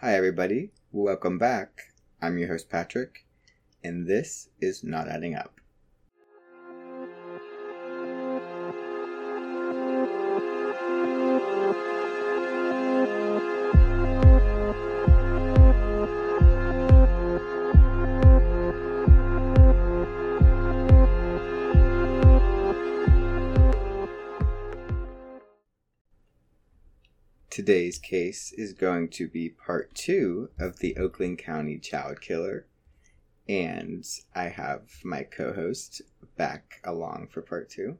Hi everybody, welcome back. I'm your host Patrick, and this is Not Adding Up. Today's case is going to be part 2 of the Oakland County Child Killer, and I have my co-host back along for part 2.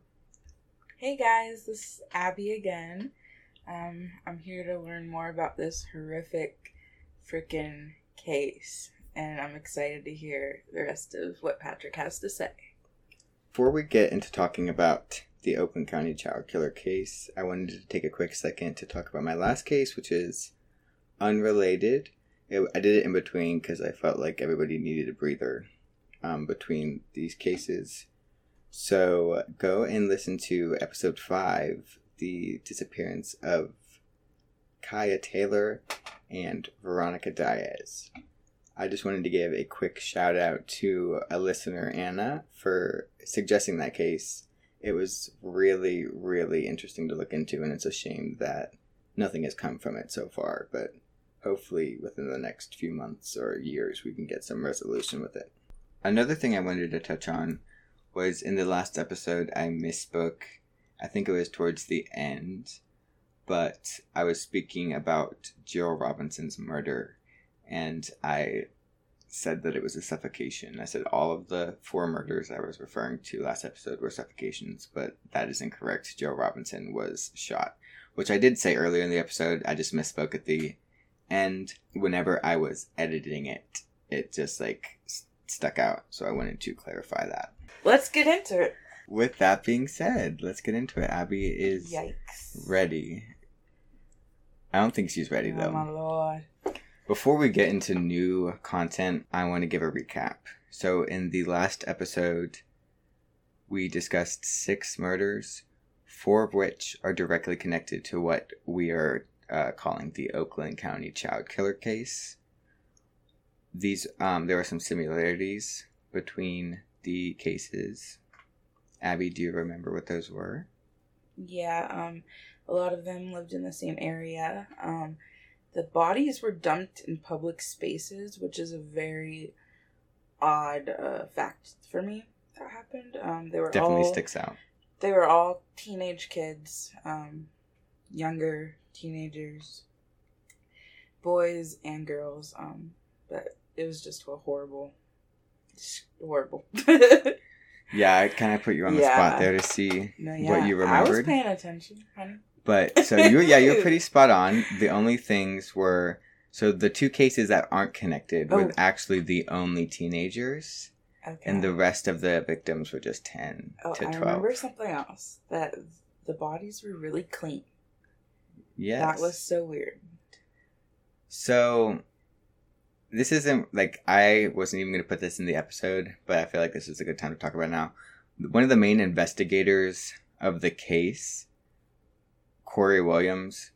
Hey guys, this is Abby again. I'm here to learn more about this horrific freaking case, and I'm excited to hear the rest of what Patrick has to say. Before we get into talking about the Oakland County Child Killer case, I wanted to take a quick second to talk about my last case, which is unrelated. I did it in between because I felt like everybody needed a breather between these cases. So go and listen to episode 5, the disappearance of Kaya Taylor and Veronica Diaz. I just wanted to give a quick shout out to a listener, Anna, for suggesting that case. It was really, really interesting to look into, and it's a shame that nothing has come from it so far, but hopefully within the next few months or years we can get some resolution with it. Another thing I wanted to touch on was in the last episode I misspoke. I think it was towards the end, but I was speaking about Jill Robinson's murder. And I said that it was a suffocation. I said all of the 4 murders I was referring to last episode were suffocations, but that is incorrect. Jill Robinson was shot, which I did say earlier in the episode. I just misspoke at the end. Whenever I was editing it, it just stuck out. So I wanted to clarify that. Let's get into it. With that being said, let's get into it. Abby is ready. I don't think she's ready, though. Oh, my Lord. Before we get into new content, I want to give a recap. So in the last episode, we discussed 6 murders, 4 of which are directly connected to what we are calling the Oakland County Child Killer case. There are some similarities between the cases. Abby, do you remember what those were? Yeah, a lot of them lived in the same area. The bodies were dumped in public spaces, which is a very odd fact for me that happened. They were definitely all, sticks out. They were all teenage kids, younger teenagers, boys and girls. But it was just horrible. Yeah, I kind of put you on the spot there to see what you remembered. I was paying attention, honey. But, so, you're pretty spot on. The only things were, so the 2 cases that aren't connected were actually the only teenagers. Okay. And the rest of the victims were just 10 to 12. I remember something else, that the bodies were really clean. Yes. That was so weird. So, this isn't, I wasn't even going to put this in the episode, but I feel like this is a good time to talk about it now. One of the main investigators of the case, Corey Williams,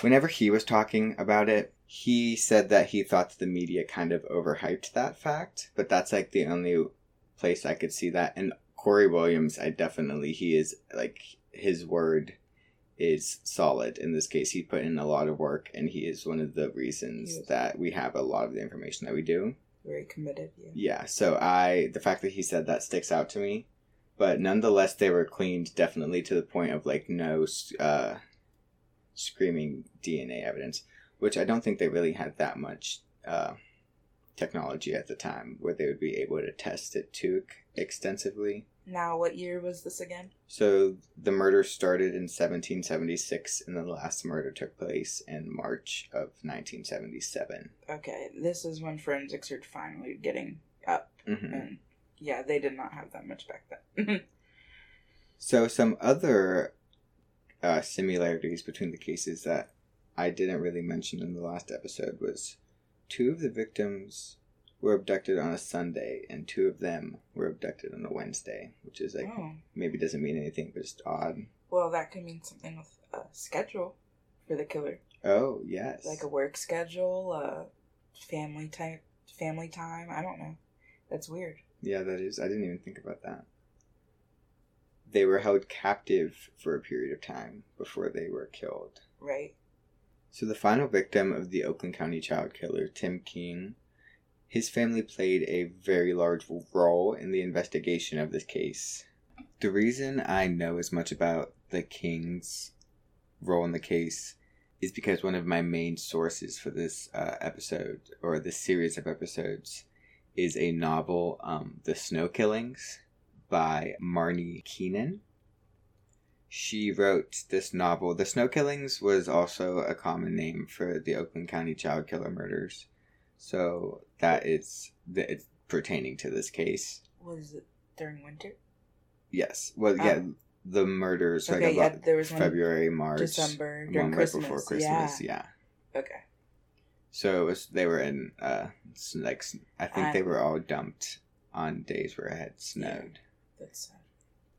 whenever he was talking about it, he said that he thought the media kind of overhyped that fact, but that's the only place I could see that. And Corey Williams, he is his word is solid in this case. He put in a lot of work, and he is one of the reasons that we have a lot of the information that we do. Very committed. Yeah. So the fact that he said that sticks out to me. But nonetheless, they were cleaned definitely to the point of no screaming DNA evidence, which I don't think they really had that much technology at the time where they would be able to test it too extensively. Now, what year was this again? So the murder started in 1776, and the last murder took place in March of 1977. Okay, this is when forensics are finally getting up. Mm-hmm. Yeah, they did not have that much back then. So some other similarities between the cases that I didn't really mention in the last episode was 2 of the victims were abducted on a Sunday, and 2 of them were abducted on a Wednesday, which is maybe doesn't mean anything, but just odd. Well, that could mean something with a schedule for the killer. Oh, yes. Like a work schedule, family time. I don't know. That's weird. Yeah, that is. I didn't even think about that. They were held captive for a period of time before they were killed. Right. So the final victim of the Oakland County child killer, Tim King, his family played a very large role in the investigation of this case. The reason I know as much about the King's role in the case is because one of my main sources for this episode, or this series of episodes, is a novel, The Snow Killings, by Marney Keenan. She wrote this novel. The Snow Killings was also a common name for the Oakland County child killer murders, so it's pertaining to this case. Was it during winter? Yes. Well, yeah, the murders. Okay, like about there was February, March, December, during Christmas. Right before Christmas. Yeah. Okay. So they were in I think they were all dumped on days where it had snowed. Yeah, that's sad.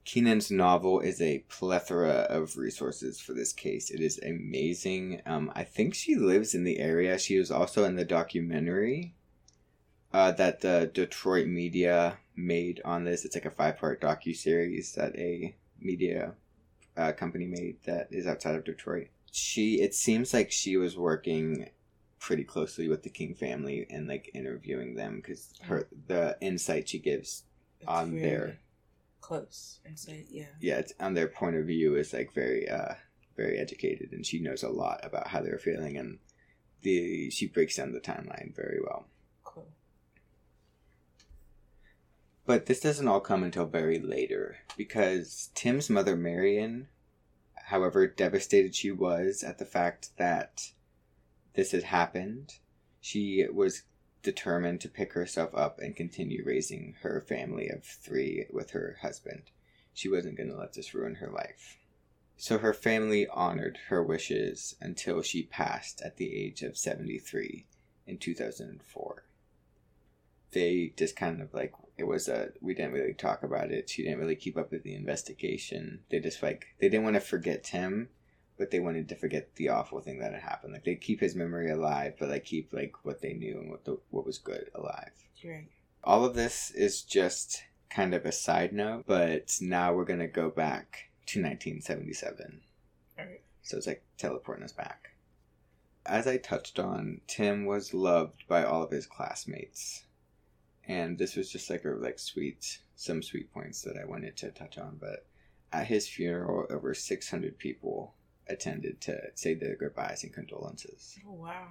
Keenan's novel is a plethora of resources for this case. It is amazing. I think she lives in the area. She was also in the documentary that the Detroit media made on this. It's like a 5-part docuseries that a media company made that is outside of Detroit. It seems like she was working pretty closely with the King family and like interviewing them, because the insight she gives on their close insight, yeah, it's on their point of view is like very very educated, and she knows a lot about how they're feeling, and she breaks down the timeline very well. Cool. But this doesn't all come until very later, because Tim's mother Marion, however devastated she was at the fact that this had happened, she was determined to pick herself up and continue raising her family of 3 with her husband. She wasn't going to let this ruin her life. So her family honored her wishes until she passed at the age of 73 in 2004. They just kind of like, we didn't really talk about it. She didn't really keep up with the investigation. They just they didn't want to forget Tim, but they wanted to forget the awful thing that had happened. Like, they keep his memory alive, but they keep, like, what they knew and what was good alive. Right. All of this is just kind of a side note, but now we're going to go back to 1977. All right. So it's like teleporting us back. As I touched on, Tim was loved by all of his classmates. And this was just like some sweet points that I wanted to touch on. But at his funeral, over 600 people attended to say their goodbyes and condolences. Oh, wow.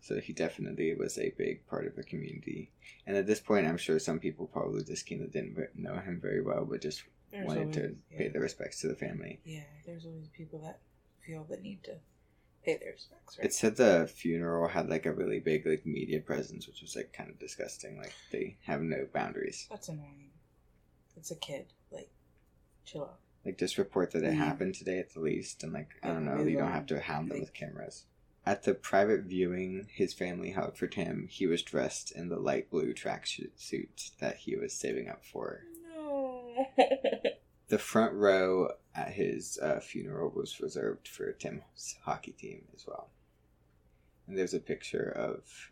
So he definitely was a big part of the community. And at this point, I'm sure some people probably just kind of didn't know him very well, but just pay their respects to the family. Yeah, there's always people that feel the need to pay their respects, right? It said the funeral had, like, a really big, like, media presence, which was, like, kind of disgusting. Like, they have no boundaries. That's annoying. It's a kid. Like, chill out. Like, just report that it happened today at the least. And, like, I don't know, you don't have to hound them with cameras. At the private viewing his family held for Tim, he was dressed in the light blue tracksuit that he was saving up for. No. The front row at his funeral was reserved for Tim's hockey team as well. And there's a picture of,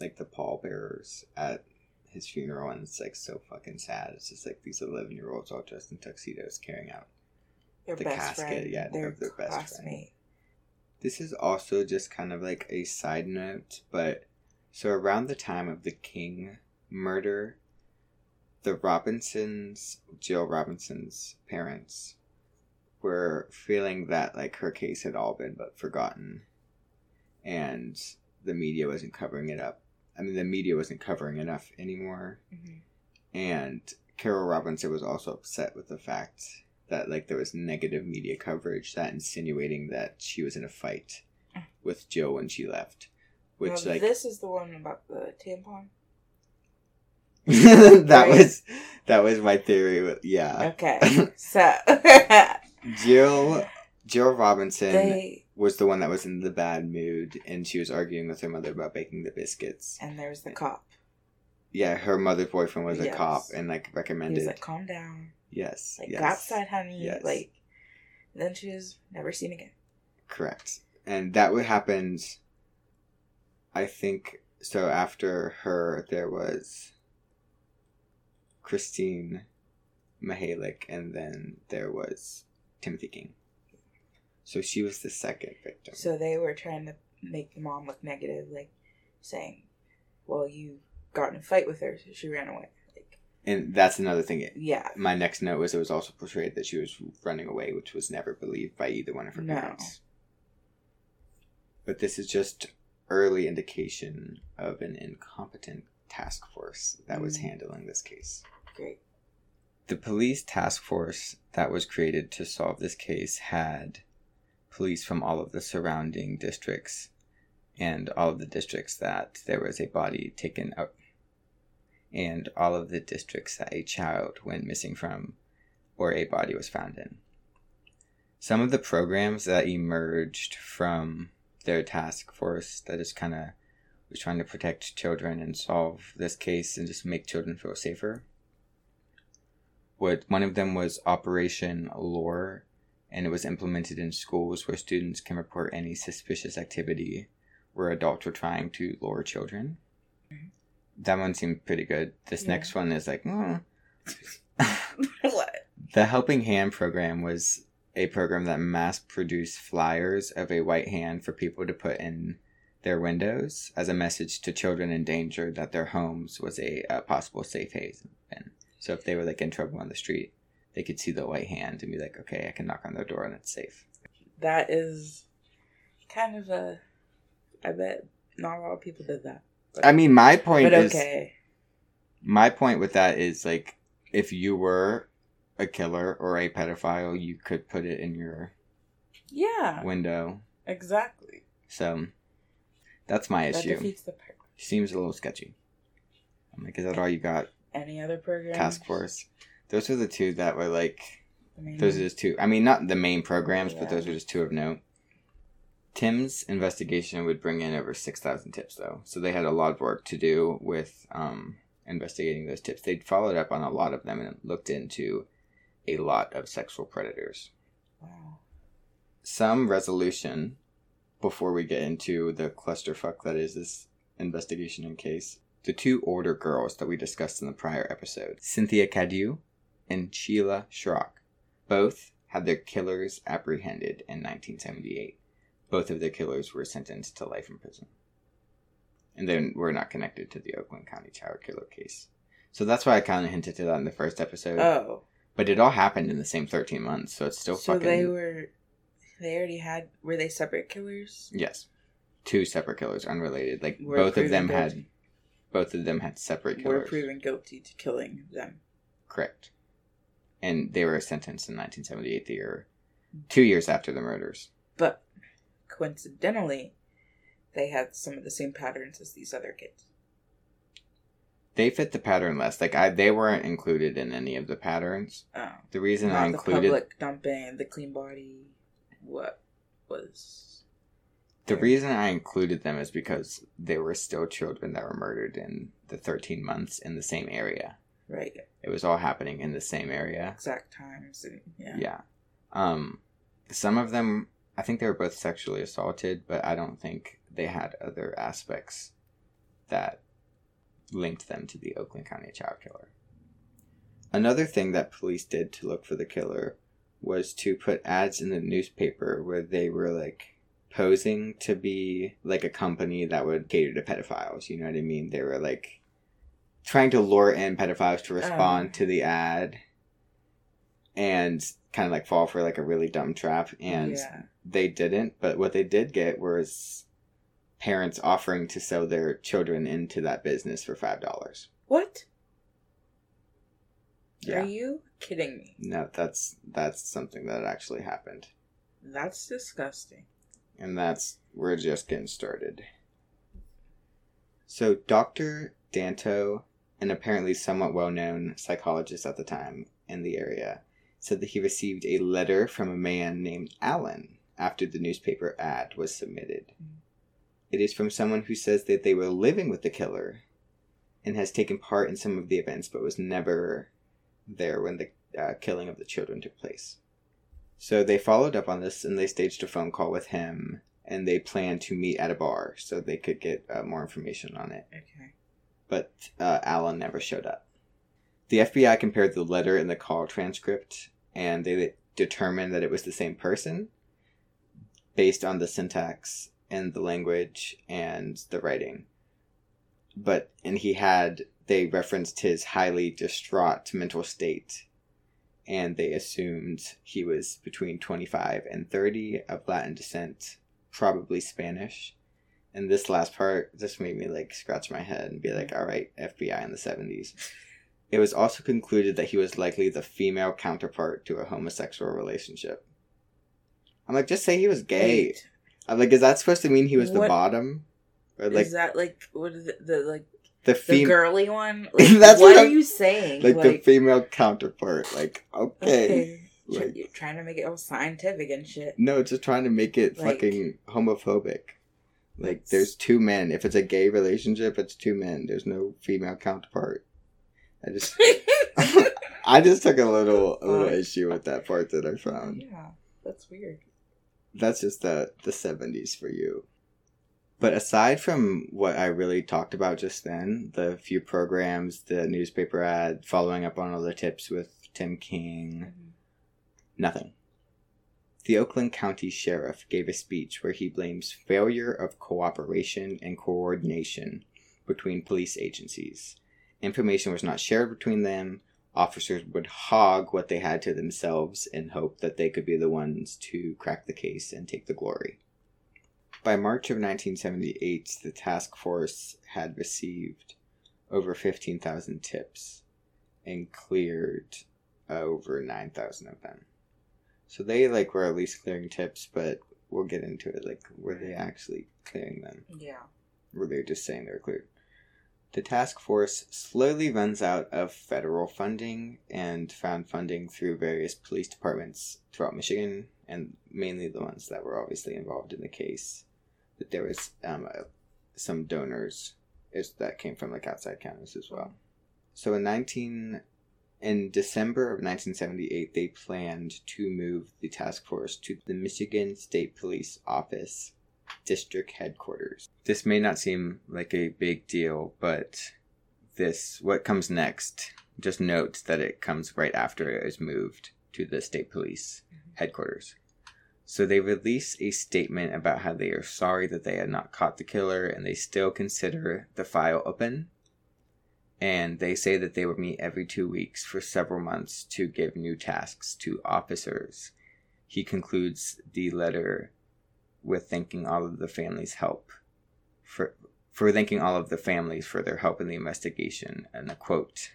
like, the pallbearers at his funeral, and it's like so fucking sad. It's just like these 11-year-olds all dressed in tuxedos carrying out the casket of their best friend. This is also just kind of like a side note, but so around the time of the King murder, the Robinsons, Jill Robinson's parents, were feeling that like her case had all been but forgotten, and the media wasn't covering it up. I mean, the media wasn't covering enough anymore. Mm-hmm. And Carol Robinson was also upset with the fact that, like, there was negative media coverage that insinuating that she was in a fight with Jill when she left. Which, now, like, this is the one about the tampon? That was my theory. Yeah. Okay. So Jill Robinson was the one that was in the bad mood, and she was arguing with her mother about baking the biscuits. And there was the cop. Yeah, her mother's boyfriend was a cop and, like, recommended. He was like, calm down. Yes. Like, go outside, honey. Yes. Like, then she was never seen again. Correct. And that would happen, I think, so after her, there was Christine Mihelich, and then there was Timothy King. So she was the second victim. So they were trying to make the mom look negative, like saying, well, you got in a fight with her, so she ran away. Like, and that's another thing. Yeah. My next note was it was also portrayed that she was running away, which was never believed by either one of her parents. But this is just early indication of an incompetent task force that was handling this case. Great. The police task force that was created to solve this case had police from all of the surrounding districts and all of the districts that there was a body taken out, and all of the districts that a child went missing from or a body was found in. Some of the programs that emerged from their task force that just kind of was trying to protect children and solve this case and just make children feel safer. One of them was Operation Lore, and it was implemented in schools where students can report any suspicious activity where adults were trying to lure children. That one seemed pretty good. This next one is like, What? The Helping Hand program was a program that mass-produced flyers of a white hand for people to put in their windows as a message to children in danger that their homes was a possible safe haven. So if they were like in trouble on the street, they could see the white hand and be like, okay, I can knock on their door and it's safe. That is kind of a, I bet not a lot of people did that. But, I mean, my point with that is like, if you were a killer or a pedophile, you could put it in your window. Exactly. So that's my issue. That defeats the purpose. Seems a little sketchy. I'm like, is that all you got? Any other program? Task force. Those are the two that were like, those are just two. I mean, not the main programs, but those are just two of note. Tim's investigation would bring in over 6,000 tips, though. So they had a lot of work to do with investigating those tips. They'd followed up on a lot of them and looked into a lot of sexual predators. Wow. Some resolution, before we get into the clusterfuck that is this investigation and case, the two older girls that we discussed in the prior episode, Cynthia Cadieux and Sheila Schrock, both had their killers apprehended in 1978. Both of their killers were sentenced to life in prison. And they were not connected to the Oakland County Child Killer case. So that's why I kind of hinted to that in the first episode. Oh. But it all happened in the same 13 months, so it's still fucking... So they already had... Were they separate killers? Yes. Two separate killers, unrelated. Like, both of them had separate killers. Were proven guilty to killing them. Correct. And they were sentenced in 1978, 2 years after the murders. But coincidentally, they had some of the same patterns as these other kids. They fit the pattern less. Like, they weren't included in any of the patterns. Oh. The reason I included... the public dumping, the clean body, what was... The reason I included them is because they were still children that were murdered in the 13 months in the same area. Right. It was all happening in the same area. Exact times. And, yeah. Some of them, I think they were both sexually assaulted, but I don't think they had other aspects that linked them to the Oakland County Child Killer. Another thing that police did to look for the killer was to put ads in the newspaper where they were like... posing to be like a company that would cater to pedophiles, you know what I mean? They were like trying to lure in pedophiles to respond to the ad and kind of like fall for like a really dumb trap, and they didn't, but what they did get was parents offering to sell their children into that business for $5. What? Yeah. Are you kidding me? No, that's something that actually happened. That's disgusting. And we're just getting started. So Dr. Danto, an apparently somewhat well-known psychologist at the time in the area, said that he received a letter from a man named Allen after the newspaper ad was submitted. It is from someone who says that they were living with the killer and has taken part in some of the events, but was never there when the killing of the children took place. So they followed up on this, and they staged a phone call with him, and they planned to meet at a bar so they could get more information on it. Okay. But Alan never showed up. The FBI compared the letter and the call transcript, and they determined that it was the same person based on the syntax and the language and the writing. But, and they referenced his highly distraught mental state, and they assumed he was between 25 and 30, of Latin descent, probably Spanish. And this last part just made me, like, scratch my head and be like, all right, FBI in the 70s. It was also concluded that he was likely the female counterpart to a homosexual relationship. I'm like, just say he was gay. Wait. I'm like, is that supposed to mean he was the bottom? Or, like, is that, like, what is it, the girly one? Like, that's what are you saying? Like, the female counterpart. Like, okay. Like, you're trying to make it all scientific and shit. No, it's just trying to make it fucking homophobic. Like, there's two men. If it's a gay relationship, it's two men. There's no female counterpart. I just took a little issue with that part that I found. Yeah, that's weird. That's just the 70s for you. But aside from what I really talked about just then, the few programs, the newspaper ad, following up on all the tips with Tim King, mm-hmm. Nothing. The Oakland County Sheriff gave a speech where he blames failure of cooperation and coordination between police agencies. Information was not shared between them. Officers would hog what they had to themselves in hope that they could be the ones to crack the case and take the glory. By March of 1978, the task force had received over 15,000 tips and cleared over 9,000 of them. So they, like, were at least clearing tips, but we'll get into it. Like, were they actually clearing them? Yeah. Were they just saying they were cleared? The task force slowly runs out of federal funding and found funding through various police departments throughout Michigan, and mainly the ones that were obviously involved in the case. But there was some donors that came from, like, outside counties as well. So in December of 1978, they planned to move the task force to the Michigan State Police Office District Headquarters. This may not seem like a big deal, but what comes next, just note that it comes right after it is moved to the state police headquarters. So they release a statement about how they are sorry that they had not caught the killer, and they still consider the file open. And they say that they would meet every 2 weeks for several months to give new tasks to officers. He concludes the letter with thanking all of the families' help for thanking all of the families for their help in the investigation. And a quote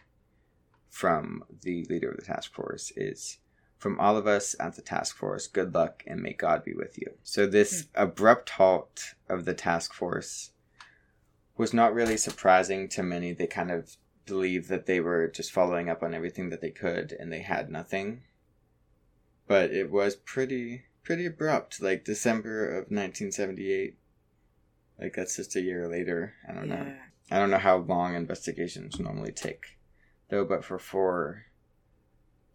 from the leader of the task force is, "From all of us at the task force, good luck and may God be with you." So this abrupt halt of the task force was not really surprising to many. They kind of believed that they were just following up on everything that they could, and they had nothing. But it was pretty abrupt, like December of 1978. Like, that's just a year later. I don't know. I don't know how long investigations normally take, though, but for 4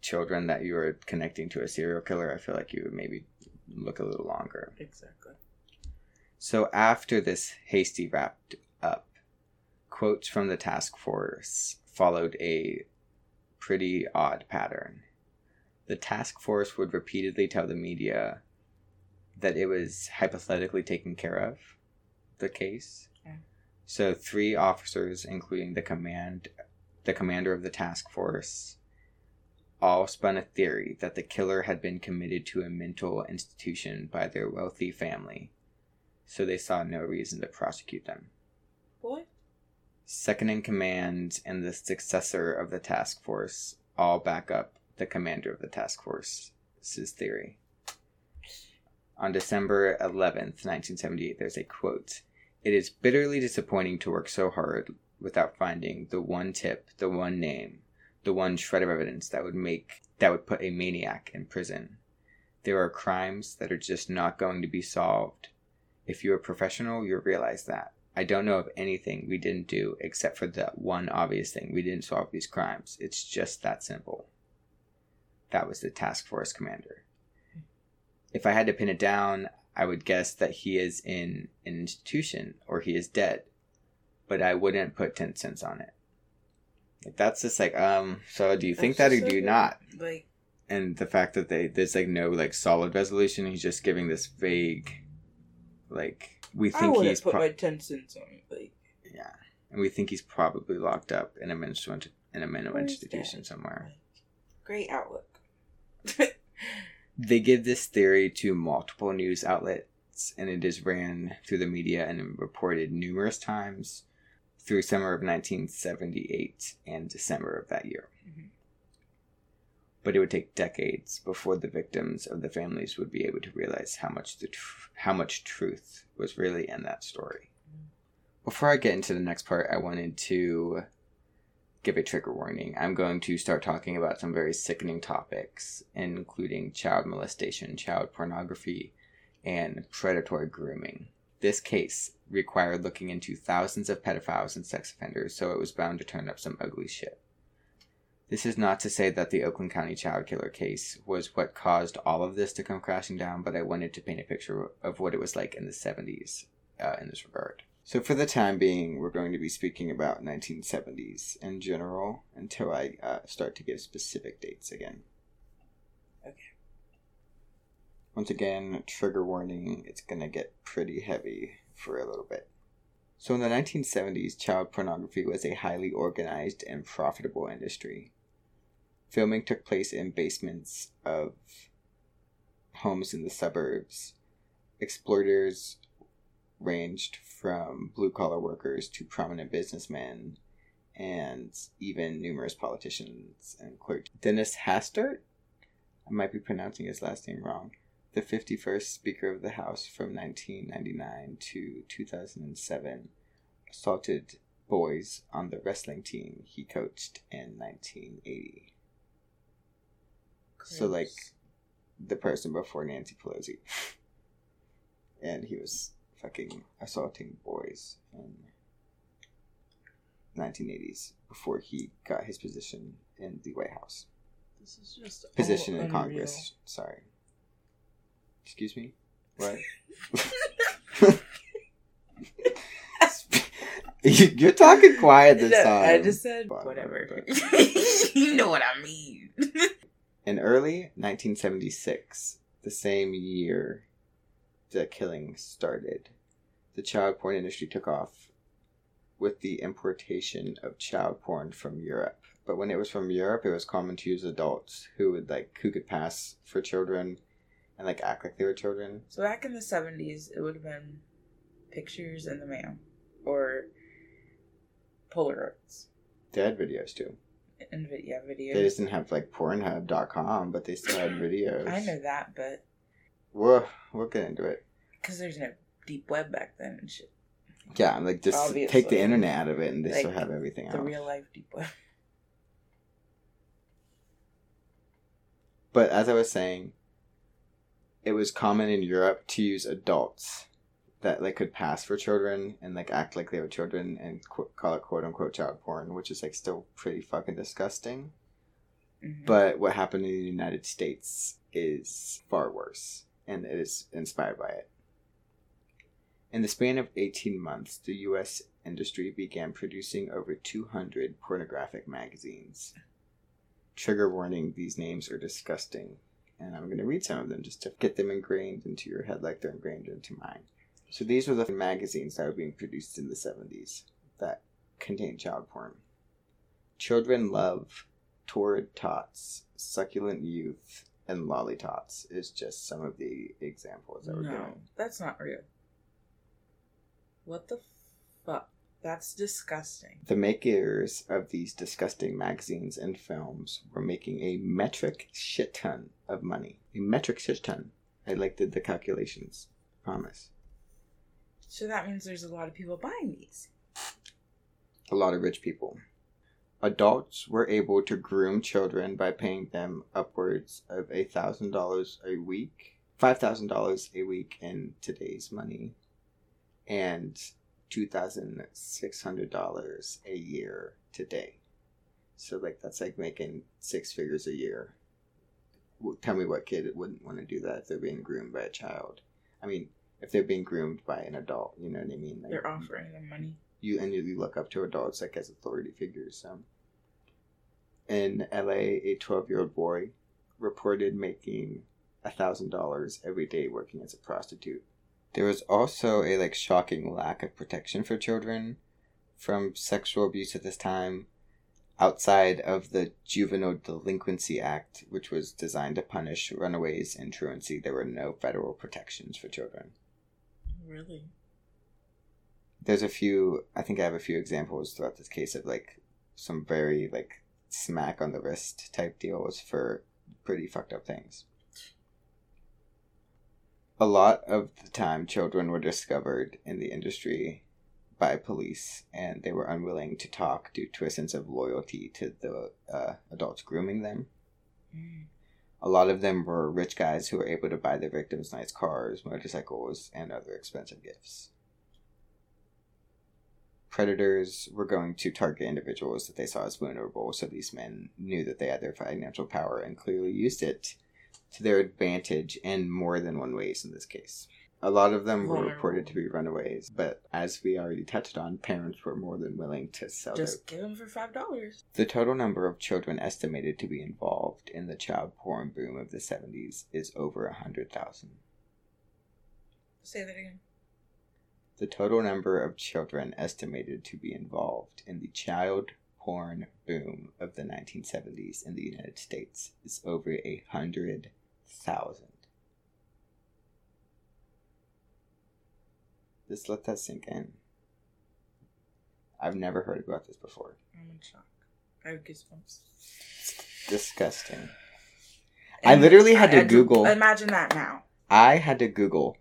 children that you are connecting to a serial killer, I feel like you would maybe look a little longer. Exactly. So after this hasty wrapped up, quotes from the task force followed a pretty odd pattern. The task force would repeatedly tell the media that it was hypothetically taking care of the case. Yeah. So 3 officers, including the commander of the task force, all spun a theory that the killer had been committed to a mental institution by their wealthy family. So they saw no reason to prosecute them. What? Second in command and the successor of the task force all back up the commander of the task force's theory. On December 11th, 1978, there's a quote. "It is bitterly disappointing to work so hard without finding the one tip, the one name, the one shred of evidence that would put a maniac in prison. There are crimes that are just not going to be solved. If you're a professional, you'll realize that. I don't know of anything we didn't do except for the one obvious thing. We didn't solve these crimes. It's just that simple." That was the task force commander. if I had to pin it down, I would guess that he is in an institution or he is dead, but I wouldn't put 10 cents on it. Like, that's just like, so do you think that or do you not? Like, and the fact that there's like no like solid resolution, he's just giving this vague, like, we think he's put my 10 cents on it, like, yeah, and we think he's probably locked up in a mental institution somewhere. Great outlook. They give this theory to multiple news outlets, and it is ran through the media and reported numerous times through summer of 1978 and December of that year. Mm-hmm. But it would take decades before the victims of the families would be able to realize how much truth was really in that story. Mm-hmm. Before I get into the next part, I wanted to give a trigger warning. I'm going to start talking about some very sickening topics, including child molestation, child pornography, and predatory grooming. This case required looking into thousands of pedophiles and sex offenders, so it was bound to turn up some ugly shit. This is not to say that the Oakland County Child Killer case was what caused all of this to come crashing down, but I wanted to paint a picture of what it was like in the 70s in this regard. So for the time being, we're going to be speaking about 1970s in general until I start to give specific dates again. Okay. Once again, trigger warning, it's going to get pretty heavy for a little bit. So in the 1970s, child pornography was a highly organized and profitable industry. Filming took place in basements of homes in the suburbs. Exploiters ranged from blue-collar workers to prominent businessmen and even numerous politicians and clergy. Dennis Hastert, I might be pronouncing his last name wrong, the 51st Speaker of the House from 1999 to 2007, assaulted boys on the wrestling team he coached in 1980. Chris. So, like, the person before Nancy Pelosi. And he was fucking assaulting boys in 1980s before he got his position in the White House. This is just position in unreal. Congress. Sorry. Excuse me. What? You're talking quiet this time. I just said whatever. You know what I mean. In early 1976, the same year the killing started, the child porn industry took off with the importation of child porn from Europe. But when it was from Europe, it was common to use adults who could pass for children and like act like they were children. So back in the 70s, it would have been pictures in the mail or Polaroids. They had videos too. And videos. They just didn't have like Pornhub.com, but they still had videos. I know that, but we'll get into it. Because there's no deep web back then and shit. Yeah, like just obviously take the internet out of it and they like, still have everything else. The real life deep web. But as I was saying, it was common in Europe to use adults that like could pass for children and like act like they were children and call it quote unquote child porn, which is like still pretty fucking disgusting. Mm-hmm. But what happened in the United States is far worse. And it is inspired by it. In the span of 18 months, the U.S. industry began producing over 200 pornographic magazines. Trigger warning, these names are disgusting. And I'm going to read some of them just to get them ingrained into your head like they're ingrained into mine. So these were the magazines that were being produced in the 70s that contained child porn. Children Love, Torrid Tots, Succulent Youth, and Lolly Tots is just some of the examples that we're doing. That's not real. What the fuck? That's disgusting. The makers of these disgusting magazines and films were making a metric shit ton of money. A metric shit ton. I did the calculations. I promise. So that means there's a lot of people buying these. A lot of rich people. Adults were able to groom children by paying them upwards of $5,000 a week in today's money, and $2,600 a year today. So, that's making six figures a year tell me what kid wouldn't want to do that if they're being groomed by a child. I mean, if they're being groomed by an adult, you know what I mean? Like, they're offering them money. You look up to adults like as authority figures. So. In LA, a 12-year-old boy reported making $1,000 every day working as a prostitute. There was also a shocking lack of protection for children from sexual abuse at this time, outside of the Juvenile Delinquency Act, which was designed to punish runaways and truancy. There were no federal protections for children. Really? There's a few, I think I have a few examples throughout this case of some very smack on the wrist type deals for pretty fucked up things. A lot of the time, children were discovered in the industry by police, and they were unwilling to talk due to a sense of loyalty to the adults grooming them. Mm. A lot of them were rich guys who were able to buy their victims nice cars, motorcycles, and other expensive gifts. Predators were going to target individuals that they saw as vulnerable, so these men knew that they had their financial power and clearly used it to their advantage in more than one ways in this case. A lot of them were reported to be runaways, but as we already touched on, parents were more than willing to sell them. Just give them for $5. The total number of children estimated to be involved in the child porn boom of the 70s is over 100,000. Say that again. The total number of children estimated to be involved in the child porn boom of the 1970s in the United States is over 100,000. Just let that sink in. I've never heard about this before. I'm in shock. I have goosebumps. Disgusting. And I literally had to Google. Imagine that now. I had to Google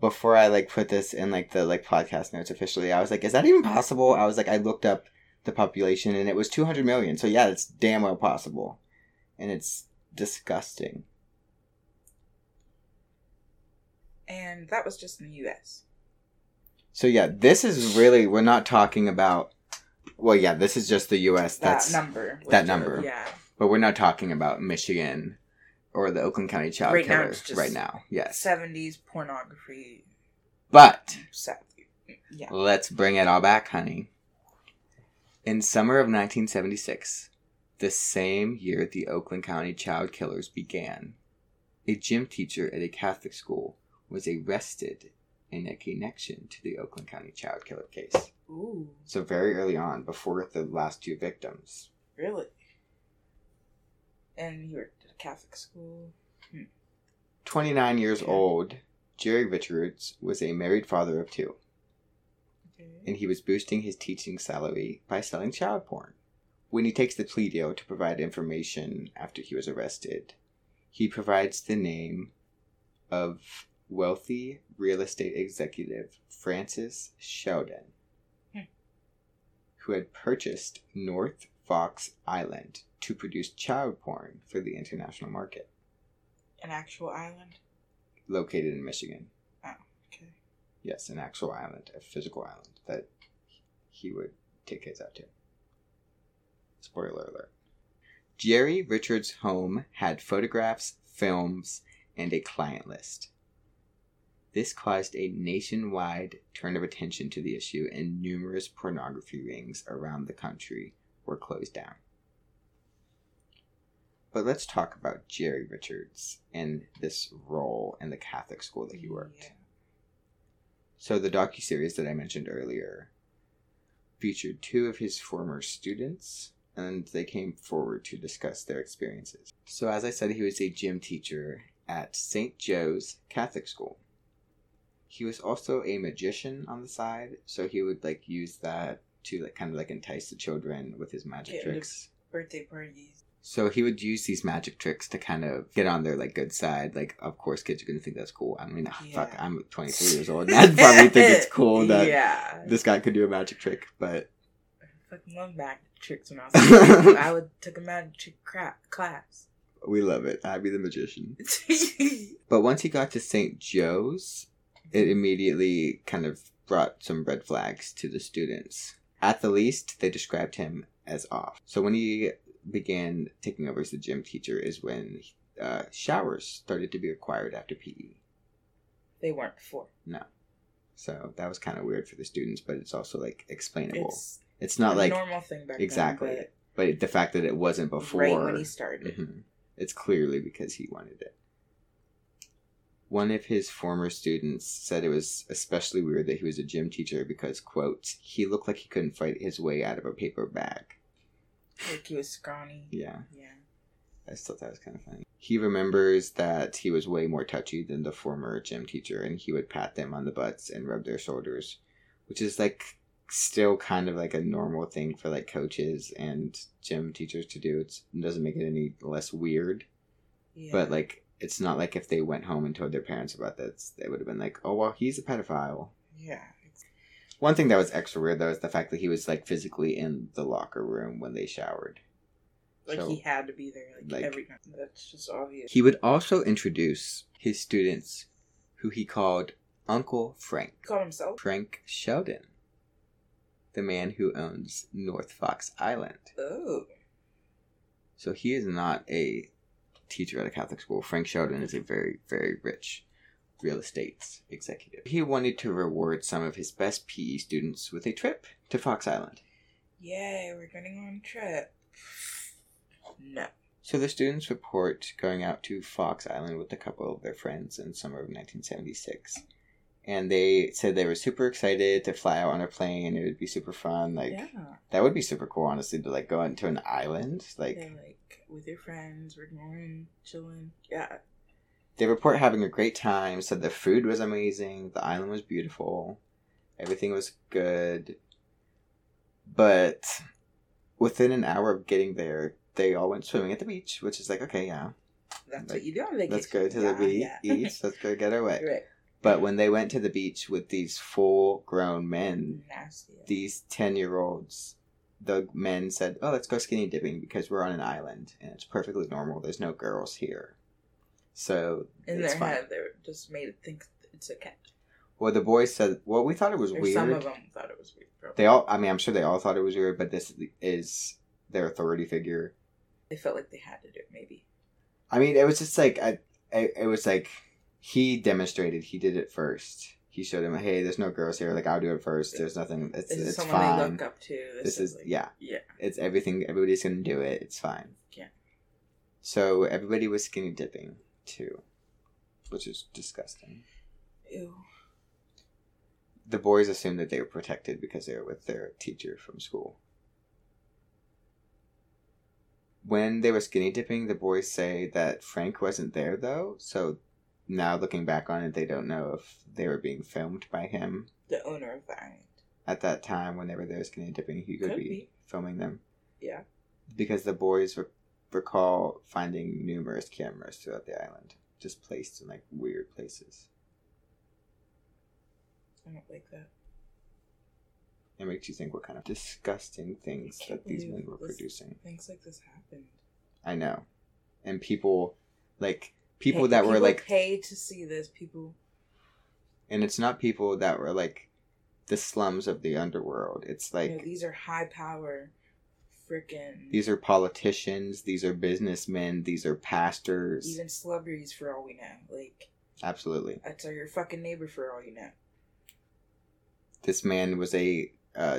before I put this in the podcast notes officially. I was like, is that even possible? I was like, I looked up the population and it was 200 million. So yeah, it's damn well possible. And it's disgusting. And that was just in the U.S. So yeah, this is really, we're not talking about, well yeah, this is just the U.S. That number. Yeah. But we're not talking about Michigan or the Oakland County Child Killer right now. It's just right now, yes. 70s pornography. But, yeah. Let's bring it all back, honey. In summer of 1976, the same year the Oakland County Child Killers began, a gym teacher at a Catholic school was arrested in a connection to the Oakland County Child Killer case. Ooh. So very early on, before the last two victims. Really? And you were at a Catholic school? 29 years old, Jerry Richards was a married father of two. Okay. And he was boosting his teaching salary by selling child porn. When he takes the plea deal to provide information after he was arrested, he provides the name of wealthy real estate executive Francis Shelden, who had purchased North Fox Island to produce child porn for the international market. An actual island? Located in Michigan. Oh, okay. Yes, an actual island, a physical island that he would take kids out to. Spoiler alert. Jerry Richards' home had photographs, films, and a client list. This caused a nationwide turn of attention to the issue, and numerous pornography rings around the country were closed down. But let's talk about Jerry Richards and this role in the Catholic school that he worked. Yeah. So the docuseries that I mentioned earlier featured two of his former students, and they came forward to discuss their experiences. So as I said, he was a gym teacher at St. Joe's Catholic School. He was also a magician on the side, so he would use that to kind of entice the children with his magic tricks. Birthday parties. So he would use these magic tricks to kind of get on their good side. Of course, kids are gonna think that's cool. I mean, fuck, I'm 23 years old, and I'd probably think it's cool that this guy could do a magic trick. But I fucking love magic tricks when I was little. I took a magic trick class. We love it. Abby the magician. But once he got to St. Joe's, it immediately kind of brought some red flags to the students. At the least, they described him as off. So when he began taking over as the gym teacher is when showers started to be required after PE. They weren't before. No. So that was kind of weird for the students, but it's also like explainable. It's not like a normal thing back then. Exactly. But the fact that it wasn't before. Right when he started. Mm-hmm, it's clearly because he wanted it. One of his former students said it was especially weird that he was a gym teacher because, quote, he looked like he couldn't fight his way out of a paper bag. Like he was scrawny. Yeah. Yeah. I just thought that was kind of funny. He remembers that he was way more touchy than the former gym teacher, and he would pat them on the butts and rub their shoulders, which is like still kind of like a normal thing for like coaches and gym teachers to do. It doesn't make it any less weird. Yeah. But like, it's not like if they went home and told their parents about this, they would have been like, oh, well, he's a pedophile. Yeah. One thing that was extra weird, though, is the fact that he was like physically in the locker room when they showered. Like, so, he had to be there like every time. That's just obvious. He would also introduce his students, who he called Uncle Frank. He called himself? Frank Shelden, the man who owns North Fox Island. Oh. So he is not a teacher at a Catholic school. Frank Shelden is a very, very rich real estate executive. He wanted to reward some of his best PE students with a trip to Fox Island. Yay, we're going on a trip. No. So the students report going out to Fox Island with a couple of their friends in summer of 1976. And they said they were super excited to fly out on a plane. It would be super fun. Like, yeah. That would be super cool, honestly, to like go out to an island. Like with your friends, we're going, chilling. Yeah. They report having a great time, said the food was amazing, the island was beautiful, everything was good. But within an hour of getting there, they all went swimming at the beach, which is like, okay, yeah. That's like, what you do on vacation. Let's go to the beach, yeah. Let's go get our way. Right. But when they went to the beach with these full-grown men, nasty. These 10-year-olds, the men said, oh, let's go skinny dipping because we're on an island and it's perfectly normal. There's no girls here. So in their head, they just made it think it's a cat. Well, the boys said, well, we thought it was weird. Some of them thought it was weird. Probably. I'm sure they all thought it was weird, but this is their authority figure. They felt like they had to do it, maybe. I mean, it was just like, it was like, he demonstrated, he did it first. He showed him, hey, there's no girls here. Like, I'll do it first. There's nothing. It's someone fine. They look up to. This is like, yeah. Yeah. It's everything. Everybody's going to do it. It's fine. Yeah. So everybody was skinny dipping. Too, which is disgusting. Ew. The boys assumed that they were protected because they were with their teacher from school. When they were skinny dipping, the boys say that Frank wasn't there, though, so now looking back on it, they don't know if they were being filmed by him. The owner of the island. At that time, when they were there skinny dipping, he could be filming them. Yeah. Because the boys were recall finding numerous cameras throughout the island, just placed in like weird places. I don't like that. It makes you think what kind of disgusting things that these men were producing. Things like this happened. I know, and people pay to see this people. And it's not people that were like the slums of the underworld. It's like these are high power. These are politicians, these are businessmen, these are pastors. Even celebrities for all we know. Like, absolutely. That's your fucking neighbor for all you know. This man was a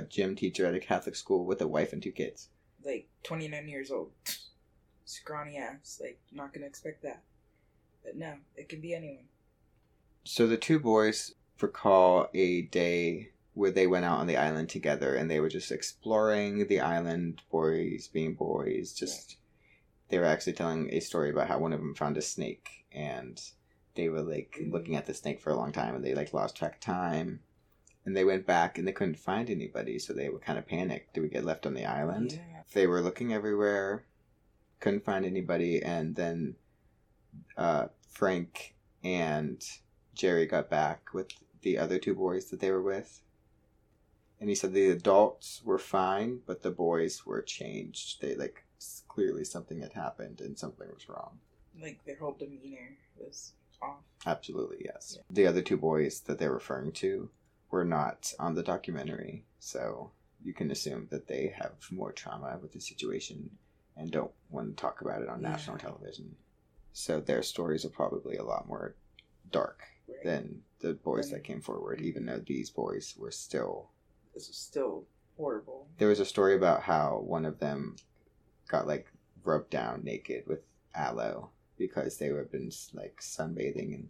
gym teacher at a Catholic school with a wife and two kids. Like, 29 years old. Scrawny ass. Like, not gonna expect that. But no, it can be anyone. So the two boys recall a day where they went out on the island together and they were just exploring the island, boys being boys. Just, They were actually telling a story about how one of them found a snake and they were like looking at the snake for a long time and they like lost track of time and they went back and they couldn't find anybody. So they were kind of panicked. Do we get left on the island? Yeah. They were looking everywhere, couldn't find anybody. And then, Frank and Jerry got back with the other two boys that they were with. And he said the adults were fine, but the boys were changed. They, like, clearly something had happened and something was wrong. Like, their whole demeanor was off. Absolutely, yes. Yeah. The other two boys that they're referring to were not on the documentary, so you can assume that they have more trauma with the situation and don't want to talk about it on national television. So their stories are probably a lot more dark than the boys that came forward, even though these boys were still... This was still horrible. There was a story about how one of them got, like, rubbed down naked with aloe because they had been, like, sunbathing, and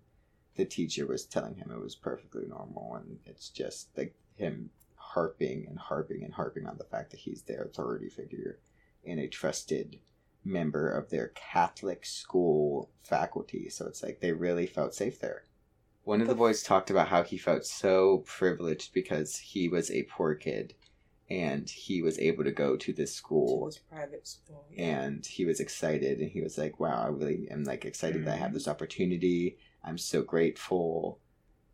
the teacher was telling him it was perfectly normal, and it's just, like, him harping and harping and harping on the fact that he's their authority figure and a trusted member of their Catholic school faculty. So it's like they really felt safe there. One of the boys talked about how he felt so privileged because he was a poor kid and he was able to go to this school. It was private school. Yeah. And he was excited, and he was like, wow, I really am, like, excited that I have this opportunity. I'm so grateful.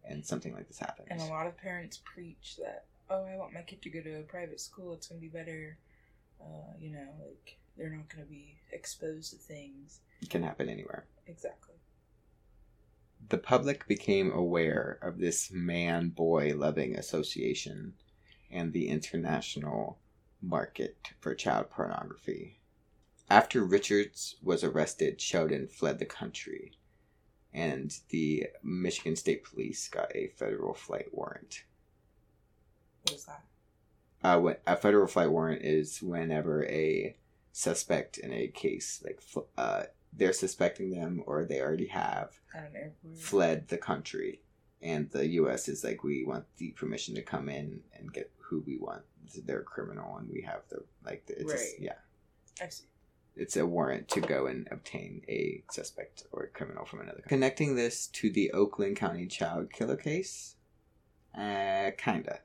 And something like this happened. And a lot of parents preach that, oh, I want my kid to go to a private school. It's going to be better. You know, like, they're not going to be exposed to things. It can happen anywhere. Exactly. The public became aware of this man-boy loving association and the international market for child pornography. After Richards was arrested, Shelden fled the country, and the Michigan State Police got a federal flight warrant. What is that? A federal flight warrant is whenever a suspect in a case, like, they're suspecting them or they already have fled the country, and the U.S. is like, we want the permission to come in and get who we want. They're a criminal, and we have the, like, it's right. I see. It's a warrant to go and obtain a suspect or a criminal from another country. Connecting this to the Oakland County child killer case? Kinda.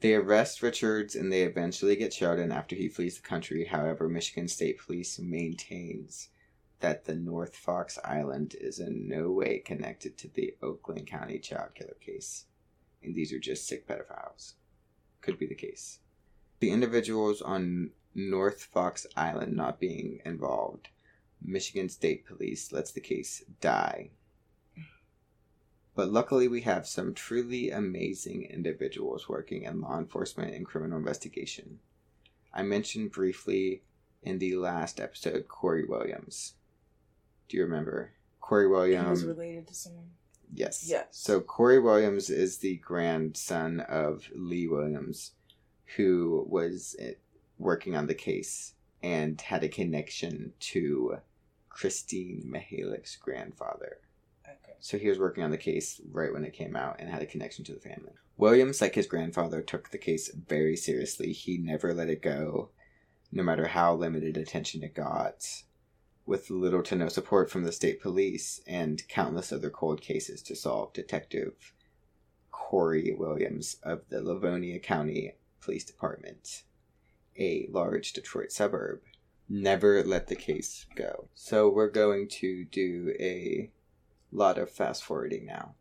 They arrest Richards, and they eventually get Shelden after he flees the country. However, Michigan State Police maintains that the North Fox Island is in no way connected to the Oakland County child killer case, and these are just sick pedophiles. Could be the case. The individuals on North Fox Island not being involved, Michigan State Police lets the case die. But luckily, we have some truly amazing individuals working in law enforcement and criminal investigation. I mentioned briefly in the last episode Corey Williams. Do you remember? Corey Williams... He was related to someone? Yes. Yes. So Corey Williams is the grandson of Lee Williams, who was working on the case and had a connection to Christine Mihelich's grandfather. So he was working on the case right when it came out and had a connection to the family. Williams, like his grandfather, took the case very seriously. He never let it go, no matter how limited attention it got, with little to no support from the state police and countless other cold cases to solve. Detective Corey Williams of the Livonia County Police Department, a large Detroit suburb, never let the case go. So we're going to do a lot of fast forwarding now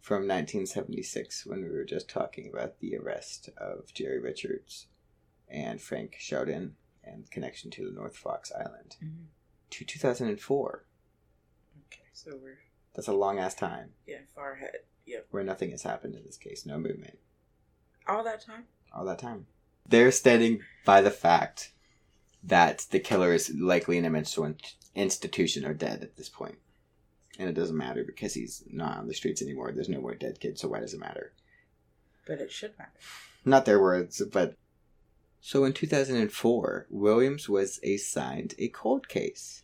from 1976, when we were just talking about the arrest of Jerry Richards and Frank Shelden and connection to the North Fox Island, to 2004. Okay, so we're... That's a long-ass time. Yeah, far ahead. Yep. Where nothing has happened in this case. No movement. All that time? All that time. They're standing by the fact that the killer is likely in a mental institution or dead at this point. And it doesn't matter because he's not on the streets anymore. There's no more dead kids, so why does it matter? But it should matter. Not their words, but... So in 2004, Williams was assigned a cold case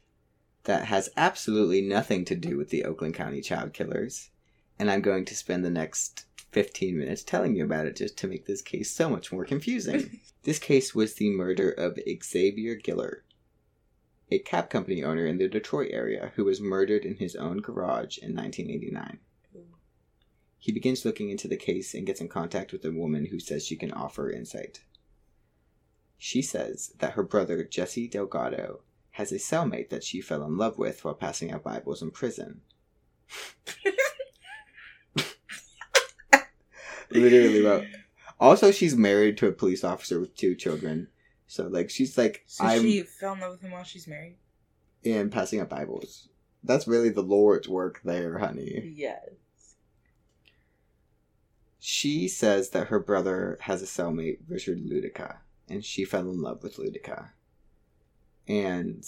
that has absolutely nothing to do with the Oakland County child killers. And I'm going to spend the next 15 minutes telling you about it just to make this case so much more confusing. This case was the murder of Xavier Gillard, a cab company owner in the Detroit area, who was murdered in his own garage in 1989. He begins looking into the case and gets in contact with a woman who says she can offer insight. She says that her brother, Jesse Delgado, has a cellmate that she fell in love with while passing out Bibles in prison. Literally, well. Also, she's married to a police officer with 2 children. So, like, she's like... So she fell in love with him while she's married? And passing up Bibles. That's really the Lord's work there, honey. Yes. She says that her brother has a cellmate, Richard Ludica, and she fell in love with Ludica. And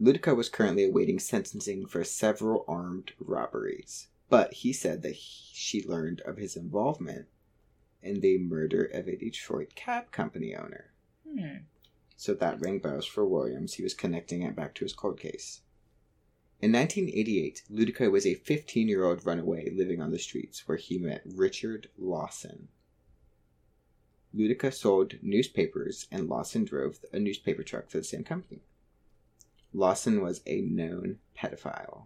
Ludica was currently awaiting sentencing for several armed robberies, but he said that she learned of his involvement in the murder of a Detroit cab company owner. Hmm. So that rang bells for Williams. He was connecting it back to his cold case. In 1988, Ludica was a 15-year-old runaway living on the streets where he met Richard Lawson. Ludica sold newspapers, and Lawson drove a newspaper truck for the same company. Lawson was a known pedophile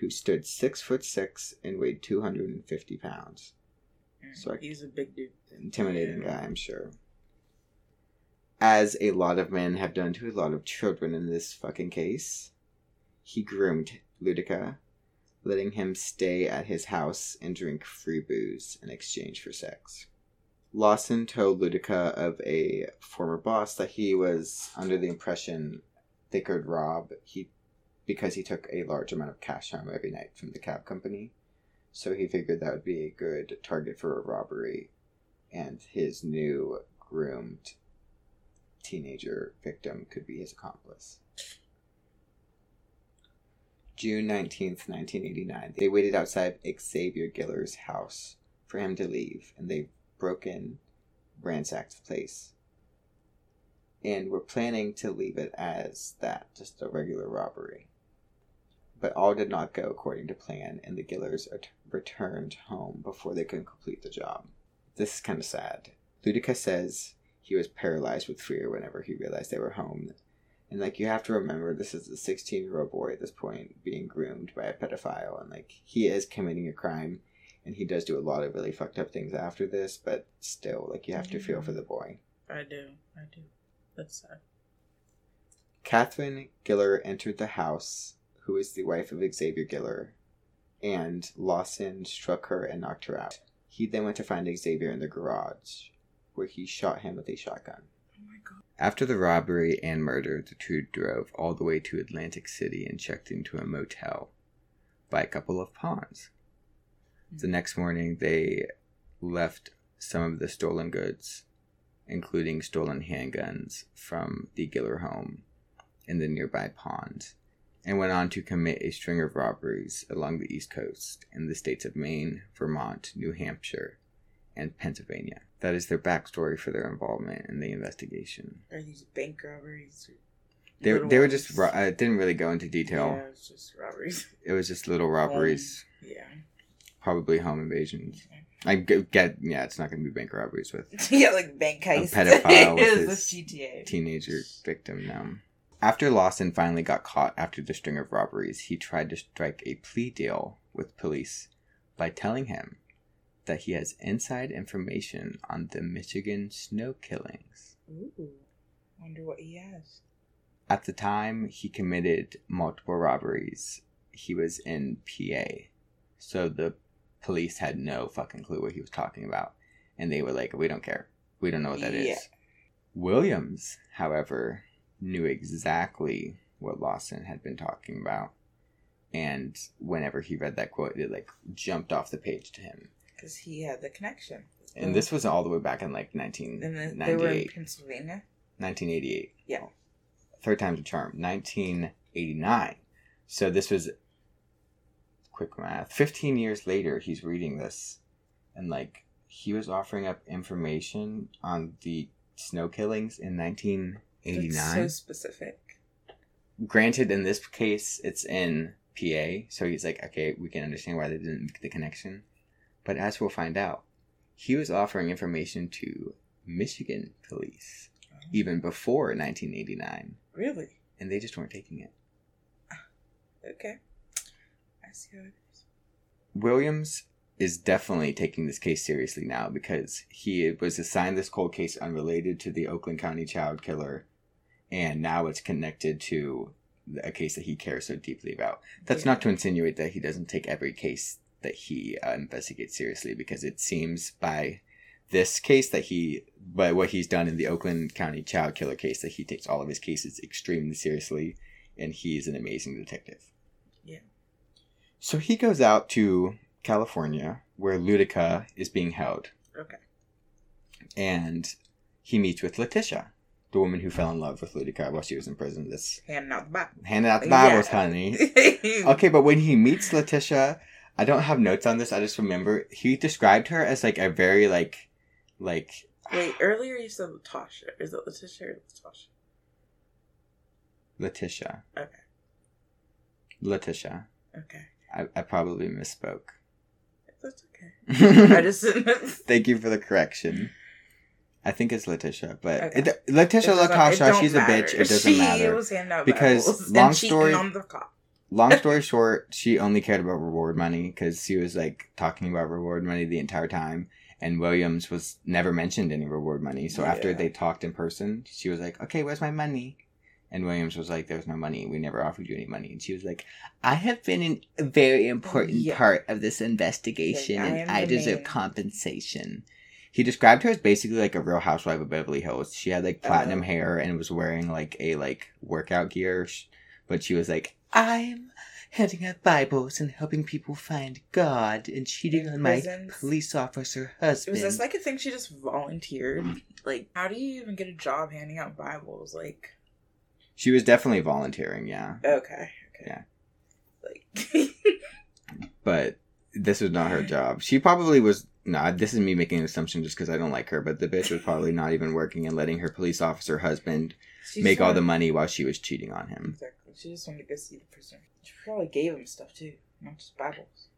who stood 6'6" and weighed 250 pounds. So he's a big dude. Intimidating guy, I'm sure. As a lot of men have done to a lot of children in this fucking case, he groomed Ludica, letting him stay at his house and drink free booze in exchange for sex. Lawson told Ludica of a former boss that he was under the impression they could rob because he took a large amount of cash home every night from the cab company. So he figured that would be a good target for a robbery. And his new groomed teenager victim could be his accomplice. June 19th, 1989. They waited outside Xavier Gillard's house for him to leave, and they broke in, ransacked the place, and were planning to leave it as that, just a regular robbery. But all did not go according to plan, and the Gillards returned home before they could complete the job. This is kind of sad. Ludica says he was paralyzed with fear whenever he realized they were home. And, you have to remember, this is a 16-year-old boy at this point being groomed by a pedophile. And, he is committing a crime. And he does do a lot of really fucked up things after this. But still, you have to feel for the boy. I do. That's sad. Catherine Giller entered the house, who is the wife of Xavier Giller. And Lawson struck her and knocked her out. He then went to find Xavier in the garage, where he shot him with a shotgun. Oh, my God. After the robbery and murder, the two drove all the way to Atlantic City and checked into a motel by a couple of pawns. Mm-hmm. The next morning, they left some of the stolen goods, including stolen handguns, from the Giller home in the nearby ponds, and went on to commit a string of robberies along the East Coast in the states of Maine, Vermont, New Hampshire, and Pennsylvania. That is their backstory for their involvement in the investigation. Are these bank robberies? They were just... It didn't really go into detail. Yeah, it was just robberies. It was just little robberies. Yeah. Probably home invasions. I get... Yeah, it's not going to be bank robberies with... yeah, bank heist. A pedophile with his GTA. Teenager victim now. After Lawson finally got caught after the string of robberies, he tried to strike a plea deal with police by telling him that he has inside information on the Michigan Snow Killings. Ooh, wonder what he has. At the time, he committed multiple robberies. He was in PA, so the police had no fucking clue what he was talking about. And they were like, we don't care. We don't know what that is. Williams, however, knew exactly what Lawson had been talking about. And whenever he read that quote, it jumped off the page to him. Because he had the connection. And this was all the way back in 1998. And they were in Pennsylvania? 1988. Yeah. Oh, third time's a charm. 1989. So this was, quick math, 15 years later he's reading this. And he was offering up information on the Snow Killings in 1989. That's so specific. Granted, in this case, it's in PA. So he's okay, we can understand why they didn't make the connection. But as we'll find out, he was offering information to Michigan police even before 1989. Really? And they just weren't taking it. Okay. I see how it is. Williams is definitely taking this case seriously now because he was assigned this cold case unrelated to the Oakland County child killer, and now it's connected to a case that he cares so deeply about. That's not to insinuate that he doesn't take every case that he investigates seriously, because it seems by this case that by what he's done in the Oakland County child killer case, that he takes all of his cases extremely seriously, and he's an amazing detective. Yeah. So he goes out to California, where Ludica is being held. Okay. And he meets with Letitia, the woman who fell in love with Ludica while she was in prison. This handing out the Bibles. Handing out the Bibles, honey. Okay, but when he meets Letitia, I don't have notes on this. I just remember he described her as like a very like. Wait, earlier you said Latasha. Is it Letitia or Latasha? Letitia. Okay. Letitia. Okay. I probably misspoke. That's okay. I just didn't. Thank you for the correction. I think it's Letitia, but okay. Latasha, she's matter. A bitch. It doesn't matter. She was handing out because long story short, she only cared about reward money because she was like talking about reward money the entire time, and Williams was never mentioned any reward money. So after they talked in person, she was like, "Okay, where's my money?" And Williams was like, "There's no money. We never offered you any money." And she was like, "I have been a very important part of this investigation, and I deserve compensation." He described her as basically like a real housewife of Beverly Hills. She had like platinum hair and was wearing like a workout gear. But she was like, "I'm handing out Bibles and helping people find God and cheating on my police officer husband." Was this like a thing she just volunteered? Like, how do you even get a job handing out Bibles? Like, she was definitely volunteering, yeah. Okay. Yeah. Like, but this was not her job. She probably was. No, this is me making an assumption just because I don't like her, but the bitch was probably not even working and letting her police officer husband make all the money while she was cheating on him. Exactly. She just wanted to go see the prisoner. She probably gave him stuff, too. Not just Bibles.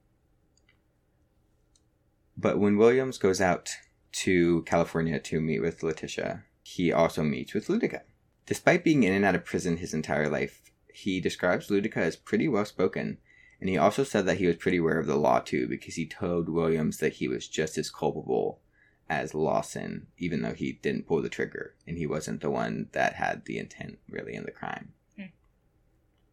But when Williams goes out to California to meet with Letitia, he also meets with Ludica. Despite being in and out of prison his entire life, he describes Ludica as pretty well-spoken. And he also said that he was pretty aware of the law, too, because he told Williams that he was just as culpable as Lawson, even though he didn't pull the trigger. And he wasn't the one that had the intent, really, in the crime. Hmm.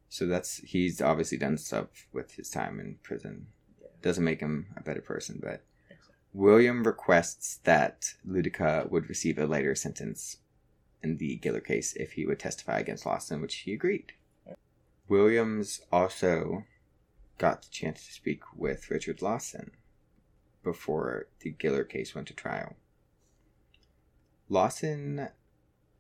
So he's obviously done stuff with his time in prison. Yeah. Doesn't make him a better person, but... Exactly. William requests that Ludica would receive a lighter sentence in the Gillard case if he would testify against Lawson, which he agreed. Yeah. Williams also... got the chance to speak with Richard Lawson before the Gillard case went to trial. Lawson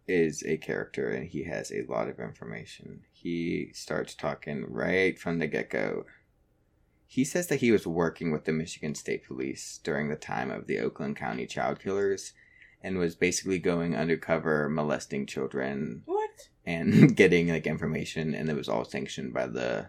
is a character and he has a lot of information. He starts talking right from the get-go. He says that he was working with the Michigan State Police during the time of the Oakland County Child Killers and was basically going undercover, molesting children. What? And getting like information, and it was all sanctioned by the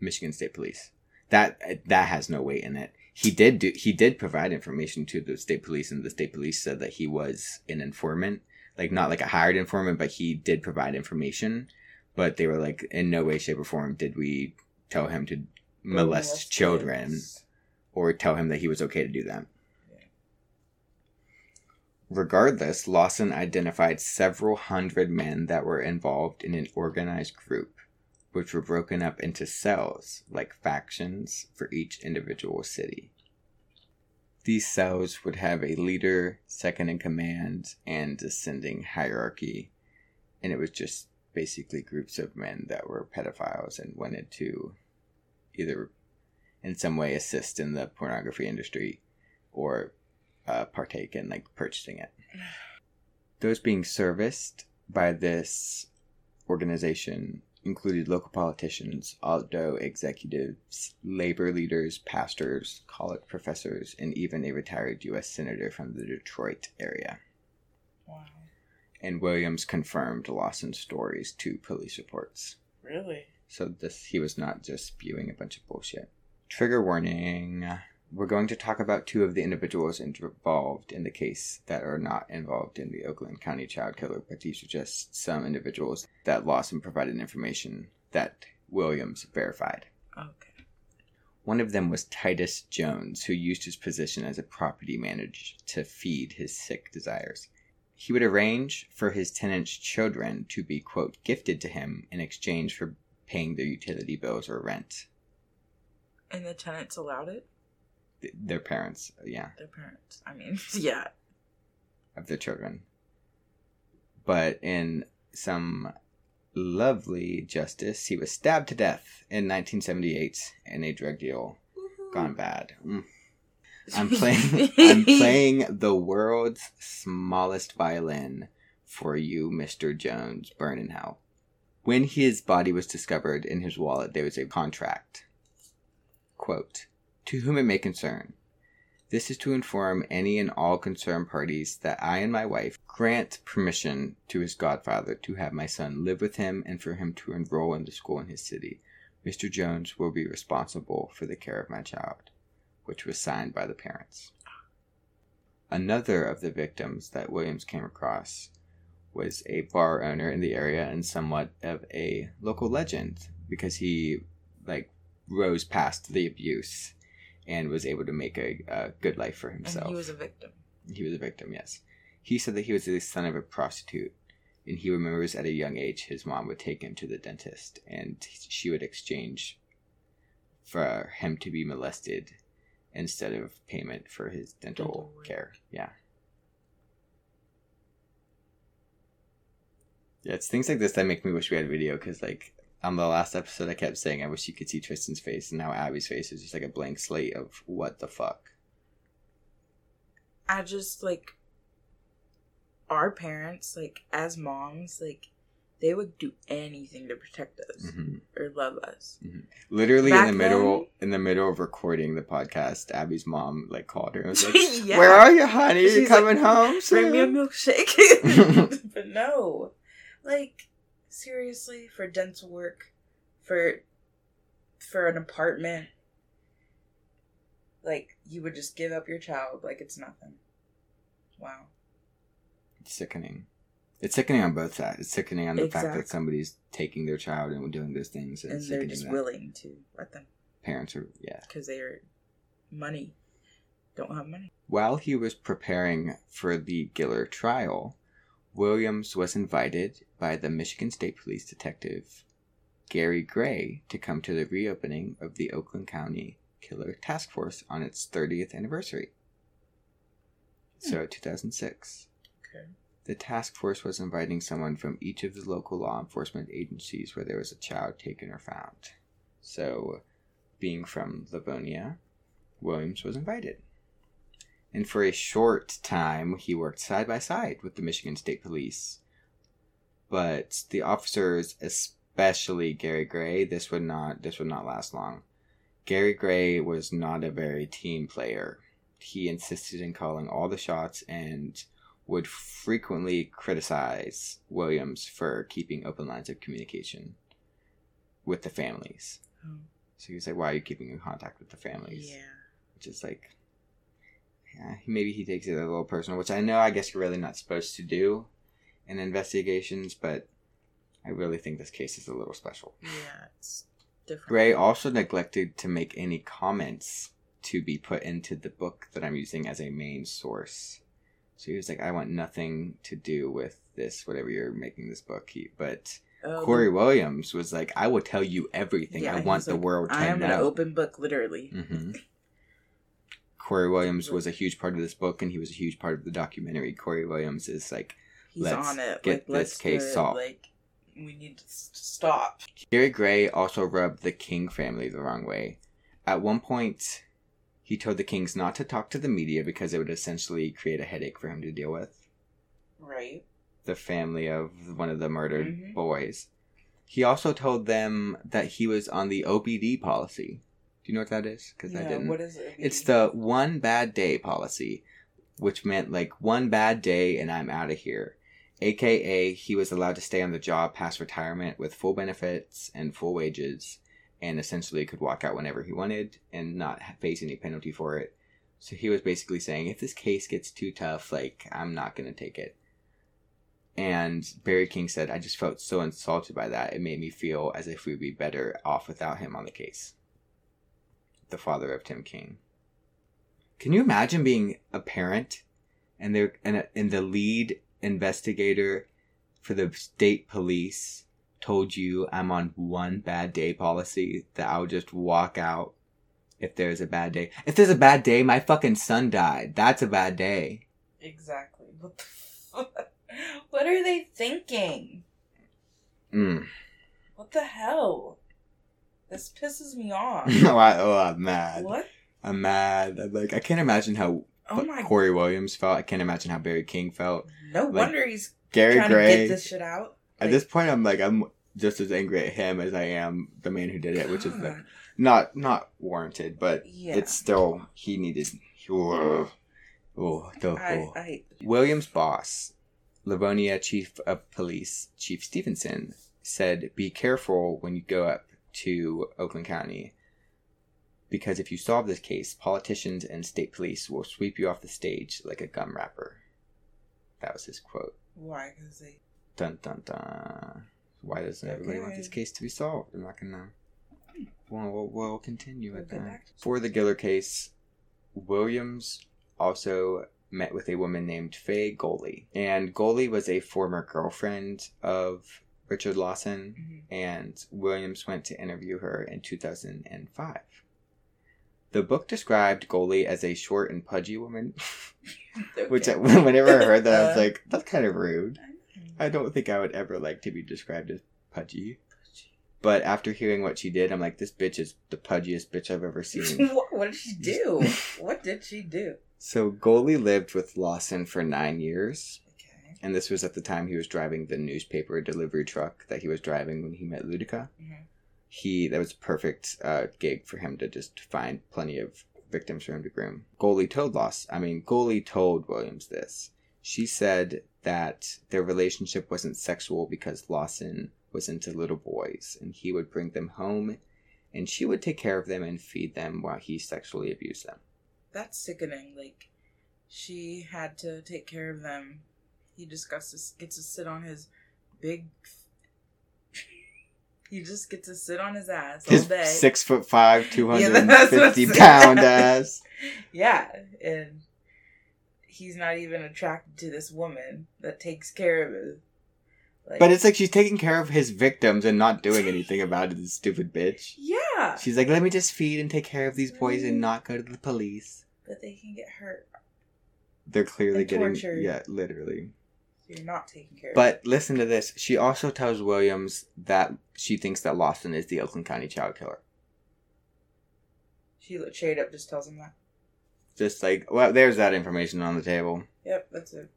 Michigan State Police. That has no weight in it. He did provide information to the state police, and the state police said that he was an informant, like not like a hired informant, but he did provide information. But they were like, in no way, shape, or form did we tell him to molest children or tell him that he was okay to do that. Yeah. Regardless, Lawson identified several hundred men that were involved in an organized group, which were broken up into cells, like factions, for each individual city. These cells would have a leader, second in command, and descending hierarchy, and it was just basically groups of men that were pedophiles and wanted to either in some way assist in the pornography industry or partake in like purchasing it. Those being serviced by this organization included local politicians, auto executives, labor leaders, pastors, college professors, and even a retired U.S. senator from the Detroit area. Wow. And Williams confirmed Lawson's stories to police reports. Really? So he was not just spewing a bunch of bullshit. Trigger warning. We're going to talk about two of the individuals involved in the case that are not involved in the Oakland County Child Killer, but these are just some individuals that Lawson provided information that Williams verified. Okay. One of them was Titus Jones, who used his position as a property manager to feed his sick desires. He would arrange for his tenants' children to be, quote, gifted to him in exchange for paying their utility bills or rent. And the tenants allowed it? Their parents, yeah. Their parents, I mean, yeah. Of their children. But in some lovely justice, he was stabbed to death in 1978 in a drug deal gone bad. Mm. I'm playing the world's smallest violin for you, Mr. Jones, burn in hell. When his body was discovered in his wallet, there was a contract. Quote, to whom it may concern. This is to inform any and all concerned parties that I and my wife grant permission to his godfather to have my son live with him and for him to enroll in the school in his city. Mr. Jones will be responsible for the care of my child, which was signed by the parents. Another of the victims that Williams came across was a bar owner in the area and somewhat of a local legend because he, rose past the abuse and was able to make a good life for himself. And he was a victim. He was a victim, yes. He said that he was the son of a prostitute, and he remembers at a young age his mom would take him to the dentist, and she would exchange for him to be molested instead of payment for his dental care. Yeah. Yeah, it's things like this that make me wish we had a video, because, on the last episode, I kept saying I wish you could see Tristan's face, and now Abby's face is just a blank slate of what the fuck. I just, our parents, as moms, they would do anything to protect us mm-hmm. or love us. Mm-hmm. Literally in the middle of recording the podcast, Abby's mom, called her and was like, yeah. Where are you, honey? She's coming home soon? Bring me a milkshake. But no. Seriously, for dental work, for an apartment, you would just give up your child like it's nothing. Wow. It's sickening. It's sickening on both sides. It's sickening on the fact that somebody's taking their child and doing those things. And they're just willing to let them. Parents are, yeah. Because they are money. Don't have money. While he was preparing for the Gillard trial, Williams was invited by the Michigan State Police Detective Gary Gray to come to the reopening of the Oakland County Killer Task Force on its 30th anniversary. So, 2006. Okay. The task force was inviting someone from each of the local law enforcement agencies where there was a child taken or found. So, being from Livonia, Williams was invited. And for a short time, he worked side by side with the Michigan State Police. But the officers, especially Gary Gray, this would not last long. Gary Gray was not a very team player. He insisted in calling all the shots and would frequently criticize Williams for keeping open lines of communication with the families. Oh. So he was like, why are you keeping in contact with the families? Yeah. Which is maybe he takes it a little personal, which I know I guess you're really not supposed to do in investigations, but I really think this case is a little special. Yeah, it's different. Gray also neglected to make any comments to be put into the book that I'm using as a main source. So he was like, I want nothing to do with this, whatever you're making this book. But Corey Williams was like, I will tell you everything. Yeah, I want the world to know. I am an open book, literally. Mm-hmm. Corey Williams was a huge part of this book, and he was a huge part of the documentary. Corey Williams is let's get this case solved. We need to stop. Gary Gray also rubbed the King family the wrong way. At one point, he told the Kings not to talk to the media because it would essentially create a headache for him to deal with. Right. The family of one of the murdered mm-hmm. boys. He also told them that he was on the OBD policy. Do you know what that is? Because I didn't. What is it? It's the one bad day policy, which meant one bad day and I'm out of here. AKA, he was allowed to stay on the job past retirement with full benefits and full wages, and essentially could walk out whenever he wanted and not face any penalty for it. So he was basically saying, if this case gets too tough, I'm not going to take it. And Barry King said, I just felt so insulted by that. It made me feel as if we'd be better off without him on the case. The father of Tim King. Can you imagine being a parent and the lead investigator for the state police told you I'm on one bad day policy that I'll just walk out if there's a bad day. If there's a bad day, my fucking son died. That's a bad day. Exactly. What the fuck? What are they thinking? What the hell? This pisses me off. I'm mad. What? I'm mad. I'm I can't imagine how Corey Williams felt. I can't imagine how Barry King felt. No wonder he's Gary Gray. To get this shit out. At this point, I'm just as angry at him as I am the man who did it, which is not warranted, but it's still he needed. I Williams' boss, Livonia Chief of Police, Chief Stevenson, said, "Be careful when you go up to Oakland County, because if you solve this case, politicians and state police will sweep you off the stage like a gum wrapper." That was his quote. Why? Because they... Dun, dun, dun. Why doesn't everybody want this case to be solved? I'm not going to... We'll continue with that. For the Giller case, Williams also met with a woman named Faye Goeley. And Goeley was a former girlfriend of Richard Lawson, and Williams went to interview her in 2005. The book described Goeley as a short and pudgy woman, which whenever I heard that, I was like, that's kind of rude. I don't think I would ever like to be described as pudgy. But after hearing what she did, I'm like, this bitch is the pudgiest bitch I've ever seen. What did she do? What did she do? So Goeley lived with Lawson for 9 years. Okay. And this was at the time he was driving the newspaper delivery truck that he was driving when he met Ludica. Mm-hmm. That was a perfect gig for him to just find plenty of victims for him to groom. Goeley told Williams this. She said that their relationship wasn't sexual because Lawson was into little boys, and he would bring them home, and she would take care of them and feed them while he sexually abused them. That's sickening. Like, she had to take care of them. He just gets to sit on his big... You just get to sit on his ass all day. 6'5", 250-pound ass. Yeah, and he's not even attracted to this woman that takes care of him. Like, but it's like she's taking care of his victims and not doing anything about it, this stupid bitch. Yeah. She's like, let me just feed and take care of these boys and not go to the police. But they can get hurt. They're clearly getting tortured. Yeah, literally. You're not taking care of it. But listen to this. She also tells Williams that she thinks that Lawson is the Oakland County child killer. She straight up just tells him that. Just like, well, there's that information on the table. Yep, that's it.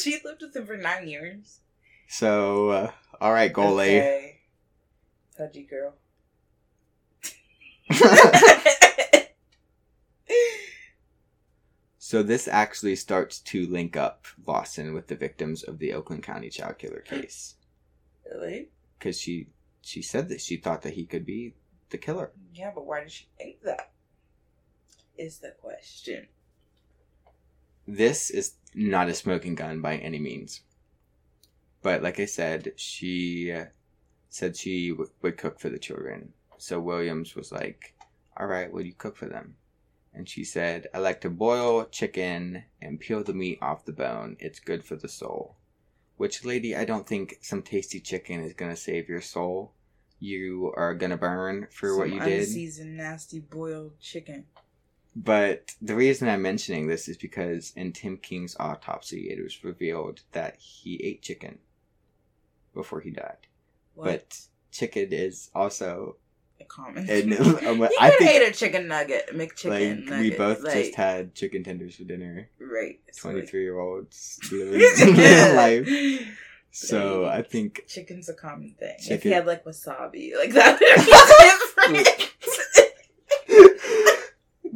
She lived with him for 9 years. So, all right, Goeley. Okay. Pudgy girl. So this actually starts to link up Lawson with the victims of the Oakland County child killer case. Really? Because she said that she thought that he could be the killer. Yeah, but why did she think that? Is the question. This is not a smoking gun by any means. But like I said, she said she would cook for the children. So Williams was like, all right, will you cook for them? And she said, I like to boil chicken and peel the meat off the bone. It's good for the soul. Which, lady, I don't think some tasty chicken is going to save your soul. You are going to burn for what you did. Unseasoned, nasty boiled chicken. But the reason I'm mentioning this is because in Tim King's autopsy, it was revealed that he ate chicken before he died. What? But chicken is also... common. I could hate a chicken nugget, McChicken nugget. We both just had chicken tenders for dinner. Right. 23-year-olds living their life. So I think... Chicken's a common thing. Chicken. If you had wasabi,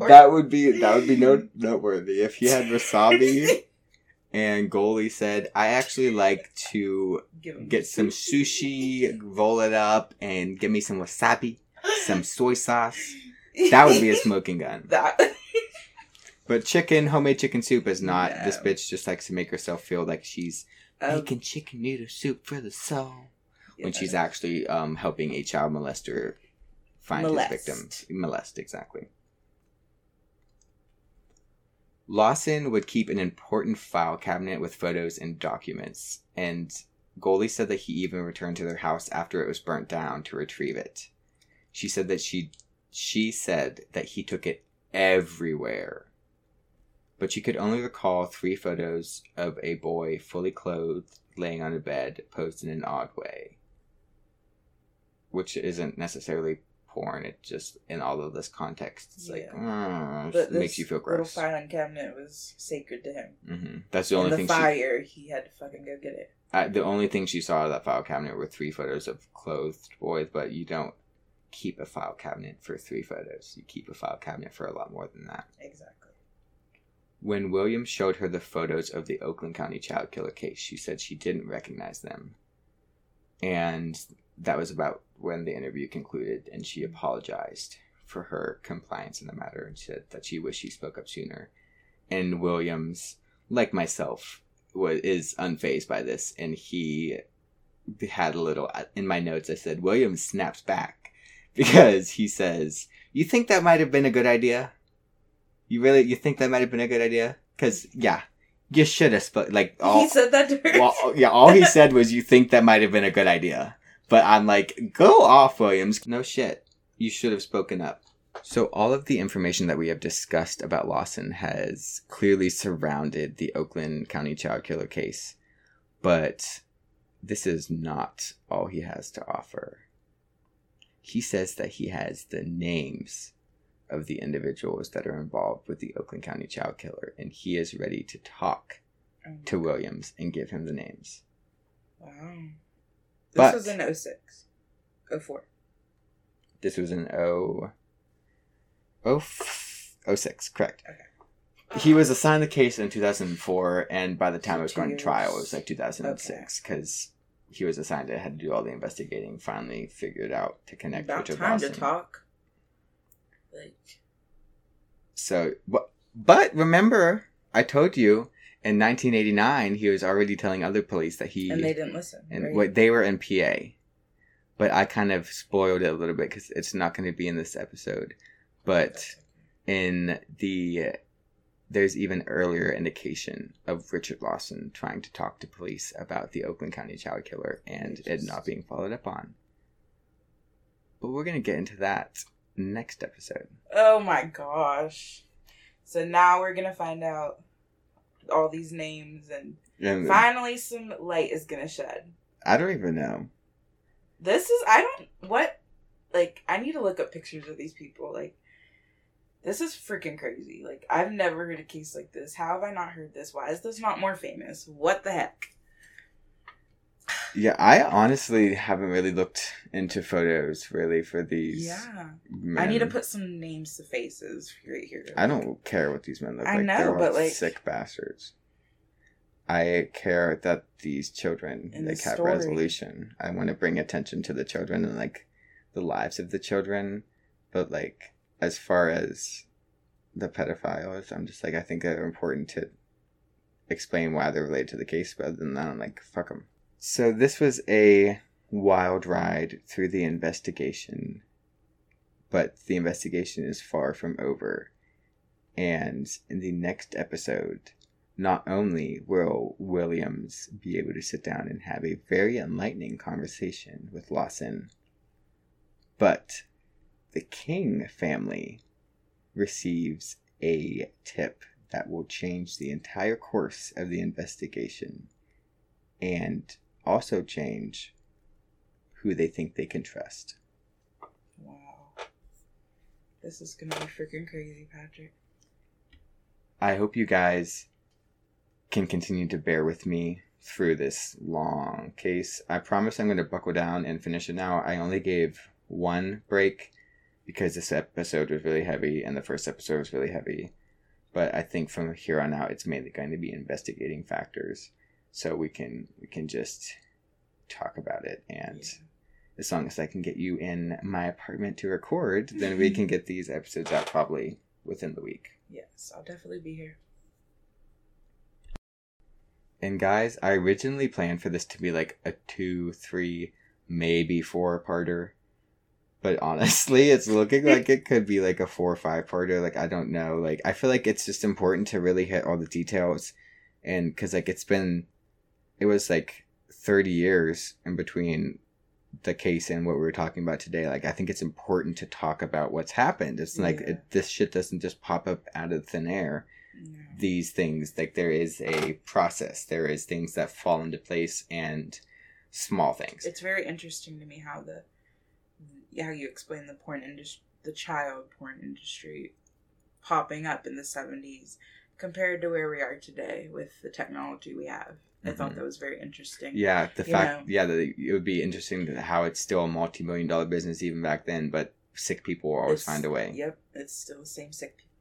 that would be different. That would be noteworthy. If you had wasabi... And Goeley said, I actually like to get some sushi, roll it up, and give me some wasabi, some soy sauce. That would be a smoking gun. But homemade chicken soup is not. No. This bitch just likes to make herself feel like she's making chicken noodle soup for the soul. Yeah. When she's actually helping a child molester find his victims. Molest, exactly. Lawson would keep an important file cabinet with photos and documents, and Goeley said that he even returned to their house after it was burnt down to retrieve it. She said that she said that he took it everywhere, but she could only recall 3 photos of a boy fully clothed, laying on a bed, posed in an odd way, which isn't necessarily popcorn. It just, in all of this context, it's like, it just makes you feel gross. The little filing cabinet was sacred to him. Mm-hmm. That's the only thing. He had to fucking go get it. The only things you saw out of that file cabinet were 3 photos of clothed boys, but you don't keep a file cabinet for 3 photos. You keep a file cabinet for a lot more than that. Exactly. When Williams showed her the photos of the Oakland County Child Killer case, she said she didn't recognize them. And that was about when the interview concluded, and she apologized for her compliance in the matter and said that she wished she spoke up sooner. And Williams, like myself, is unfazed by this, and he had a little... In my notes, I said, Williams snaps back, because he says, you think that might have been a good idea? You think that might have been a good idea? Because, yeah... You should have spoke, like, all... He said that to her. Well, yeah, all he said was, you think that might have been a good idea. But I'm like, go off, Williams. No shit. You should have spoken up. So all of the information that we have discussed about Lawson has clearly surrounded the Oakland County Child Killer case. But this is not all he has to offer. He says that he has the names of the individuals that are involved with the Oakland County Child Killer, and he is ready to talk to Williams and give him the names. Wow. This was in 06. 04. This was in 06, correct. Okay. He was assigned the case in 2004, and by the time it was going to trial, it was like 2006, because he was assigned it, had to do all the investigating, finally figured out to connect Richard Lawson. About time to talk. So, but remember, I told you in 1989 he was already telling other police that he... And they didn't listen. And right? They were in PA. But I kind of spoiled it a little bit because it's not going to be in this episode. But in the... There's even earlier indication of Richard Lawson trying to talk to police about the Oakland County Child Killer and it not being followed up on. But we're going to get into that next episode. Oh my gosh. So now we're gonna find out all these names and finally some light is gonna shed. I don't even know. I need to look up pictures of these people. Like, this is freaking crazy. Like, I've never heard a case like this. How have I not heard this? Why is this not more famous? What the heck? Yeah, I honestly haven't really looked into photos, really, for these men. I need to put some names to faces right here. I don't care what these men look like. I know, They're all sick bastards. I care that these children, have resolution. I want to bring attention to the children and, the lives of the children. But, as far as the pedophiles, I'm just I think they're important to explain why they're related to the case. But other than that, I'm fuck them. So this was a wild ride through the investigation, but the investigation is far from over. And in the next episode, not only will Williams be able to sit down and have a very enlightening conversation with Lawson, but the King family receives a tip that will change the entire course of the investigation and also change who they think they can trust. Wow. This is going to be freaking crazy, Patrick. I hope you guys can continue to bear with me through this long case. I promise I'm going to buckle down and finish it now. I only gave one break because this episode was really heavy and the first episode was really heavy. But I think from here on out, it's mainly going to be investigating factors. So we can just talk about it. And as long as I can get you in my apartment to record, then we can get these episodes out probably within the week. Yes, I'll definitely be here. And guys, I originally planned for this to be a 2, 3, maybe 4-parter. But honestly, it's looking like it could be a 4 or 5-parter. I don't know. I feel it's just important to really hit all the details. And because it's been... It was 30 years in between the case and what we were talking about today. I think it's important to talk about what's happened. It's this shit doesn't just pop up out of thin air. No. These things, there is a process. There is things that fall into place and small things. It's very interesting to me how how you explain the porn industry, the child porn industry popping up in the 70s compared to where we are today with the technology we have. I thought that was very interesting. Yeah, the fact, that it would be interesting how it's still a multi-million-dollar business even back then, but sick people will always find a way. Yep, it's still the same sick people.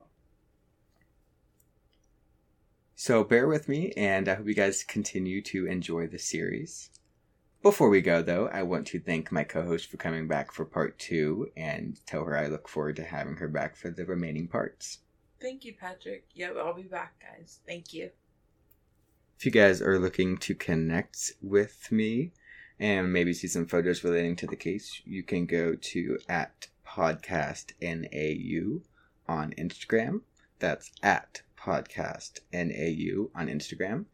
So bear with me, and I hope you guys continue to enjoy the series. Before we go, though, I want to thank my co-host for coming back for part 2 and tell her I look forward to having her back for the remaining parts. Thank you, Patrick. Yep, I'll be back, guys. Thank you. If you guys are looking to connect with me and maybe see some photos relating to the case, you can go to @podcastnau on Instagram. That's @podcastnau on Instagram.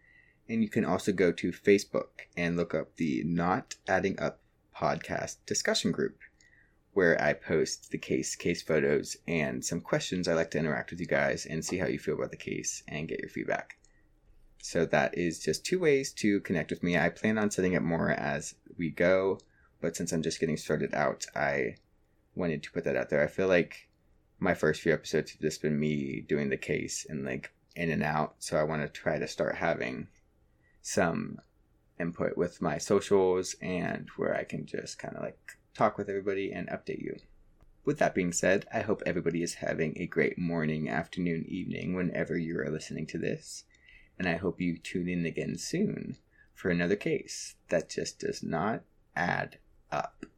And you can also go to Facebook and look up the Not Adding Up podcast discussion group, where I post the case photos, and some questions. I like to interact with you guys and see how you feel about the case and get your feedback. So that is just 2 ways to connect with me. I plan on setting up more as we go, but since I'm just getting started out, I wanted to put that out there. I feel like my first few episodes have just been me doing the case and like in and out. So I want to try to start having some input with my socials and where I can just kind of like talk with everybody and update you. With that being said, I hope everybody is having a great morning, afternoon, evening, whenever you are listening to this. And I hope you tune in again soon for another case that just does not add up.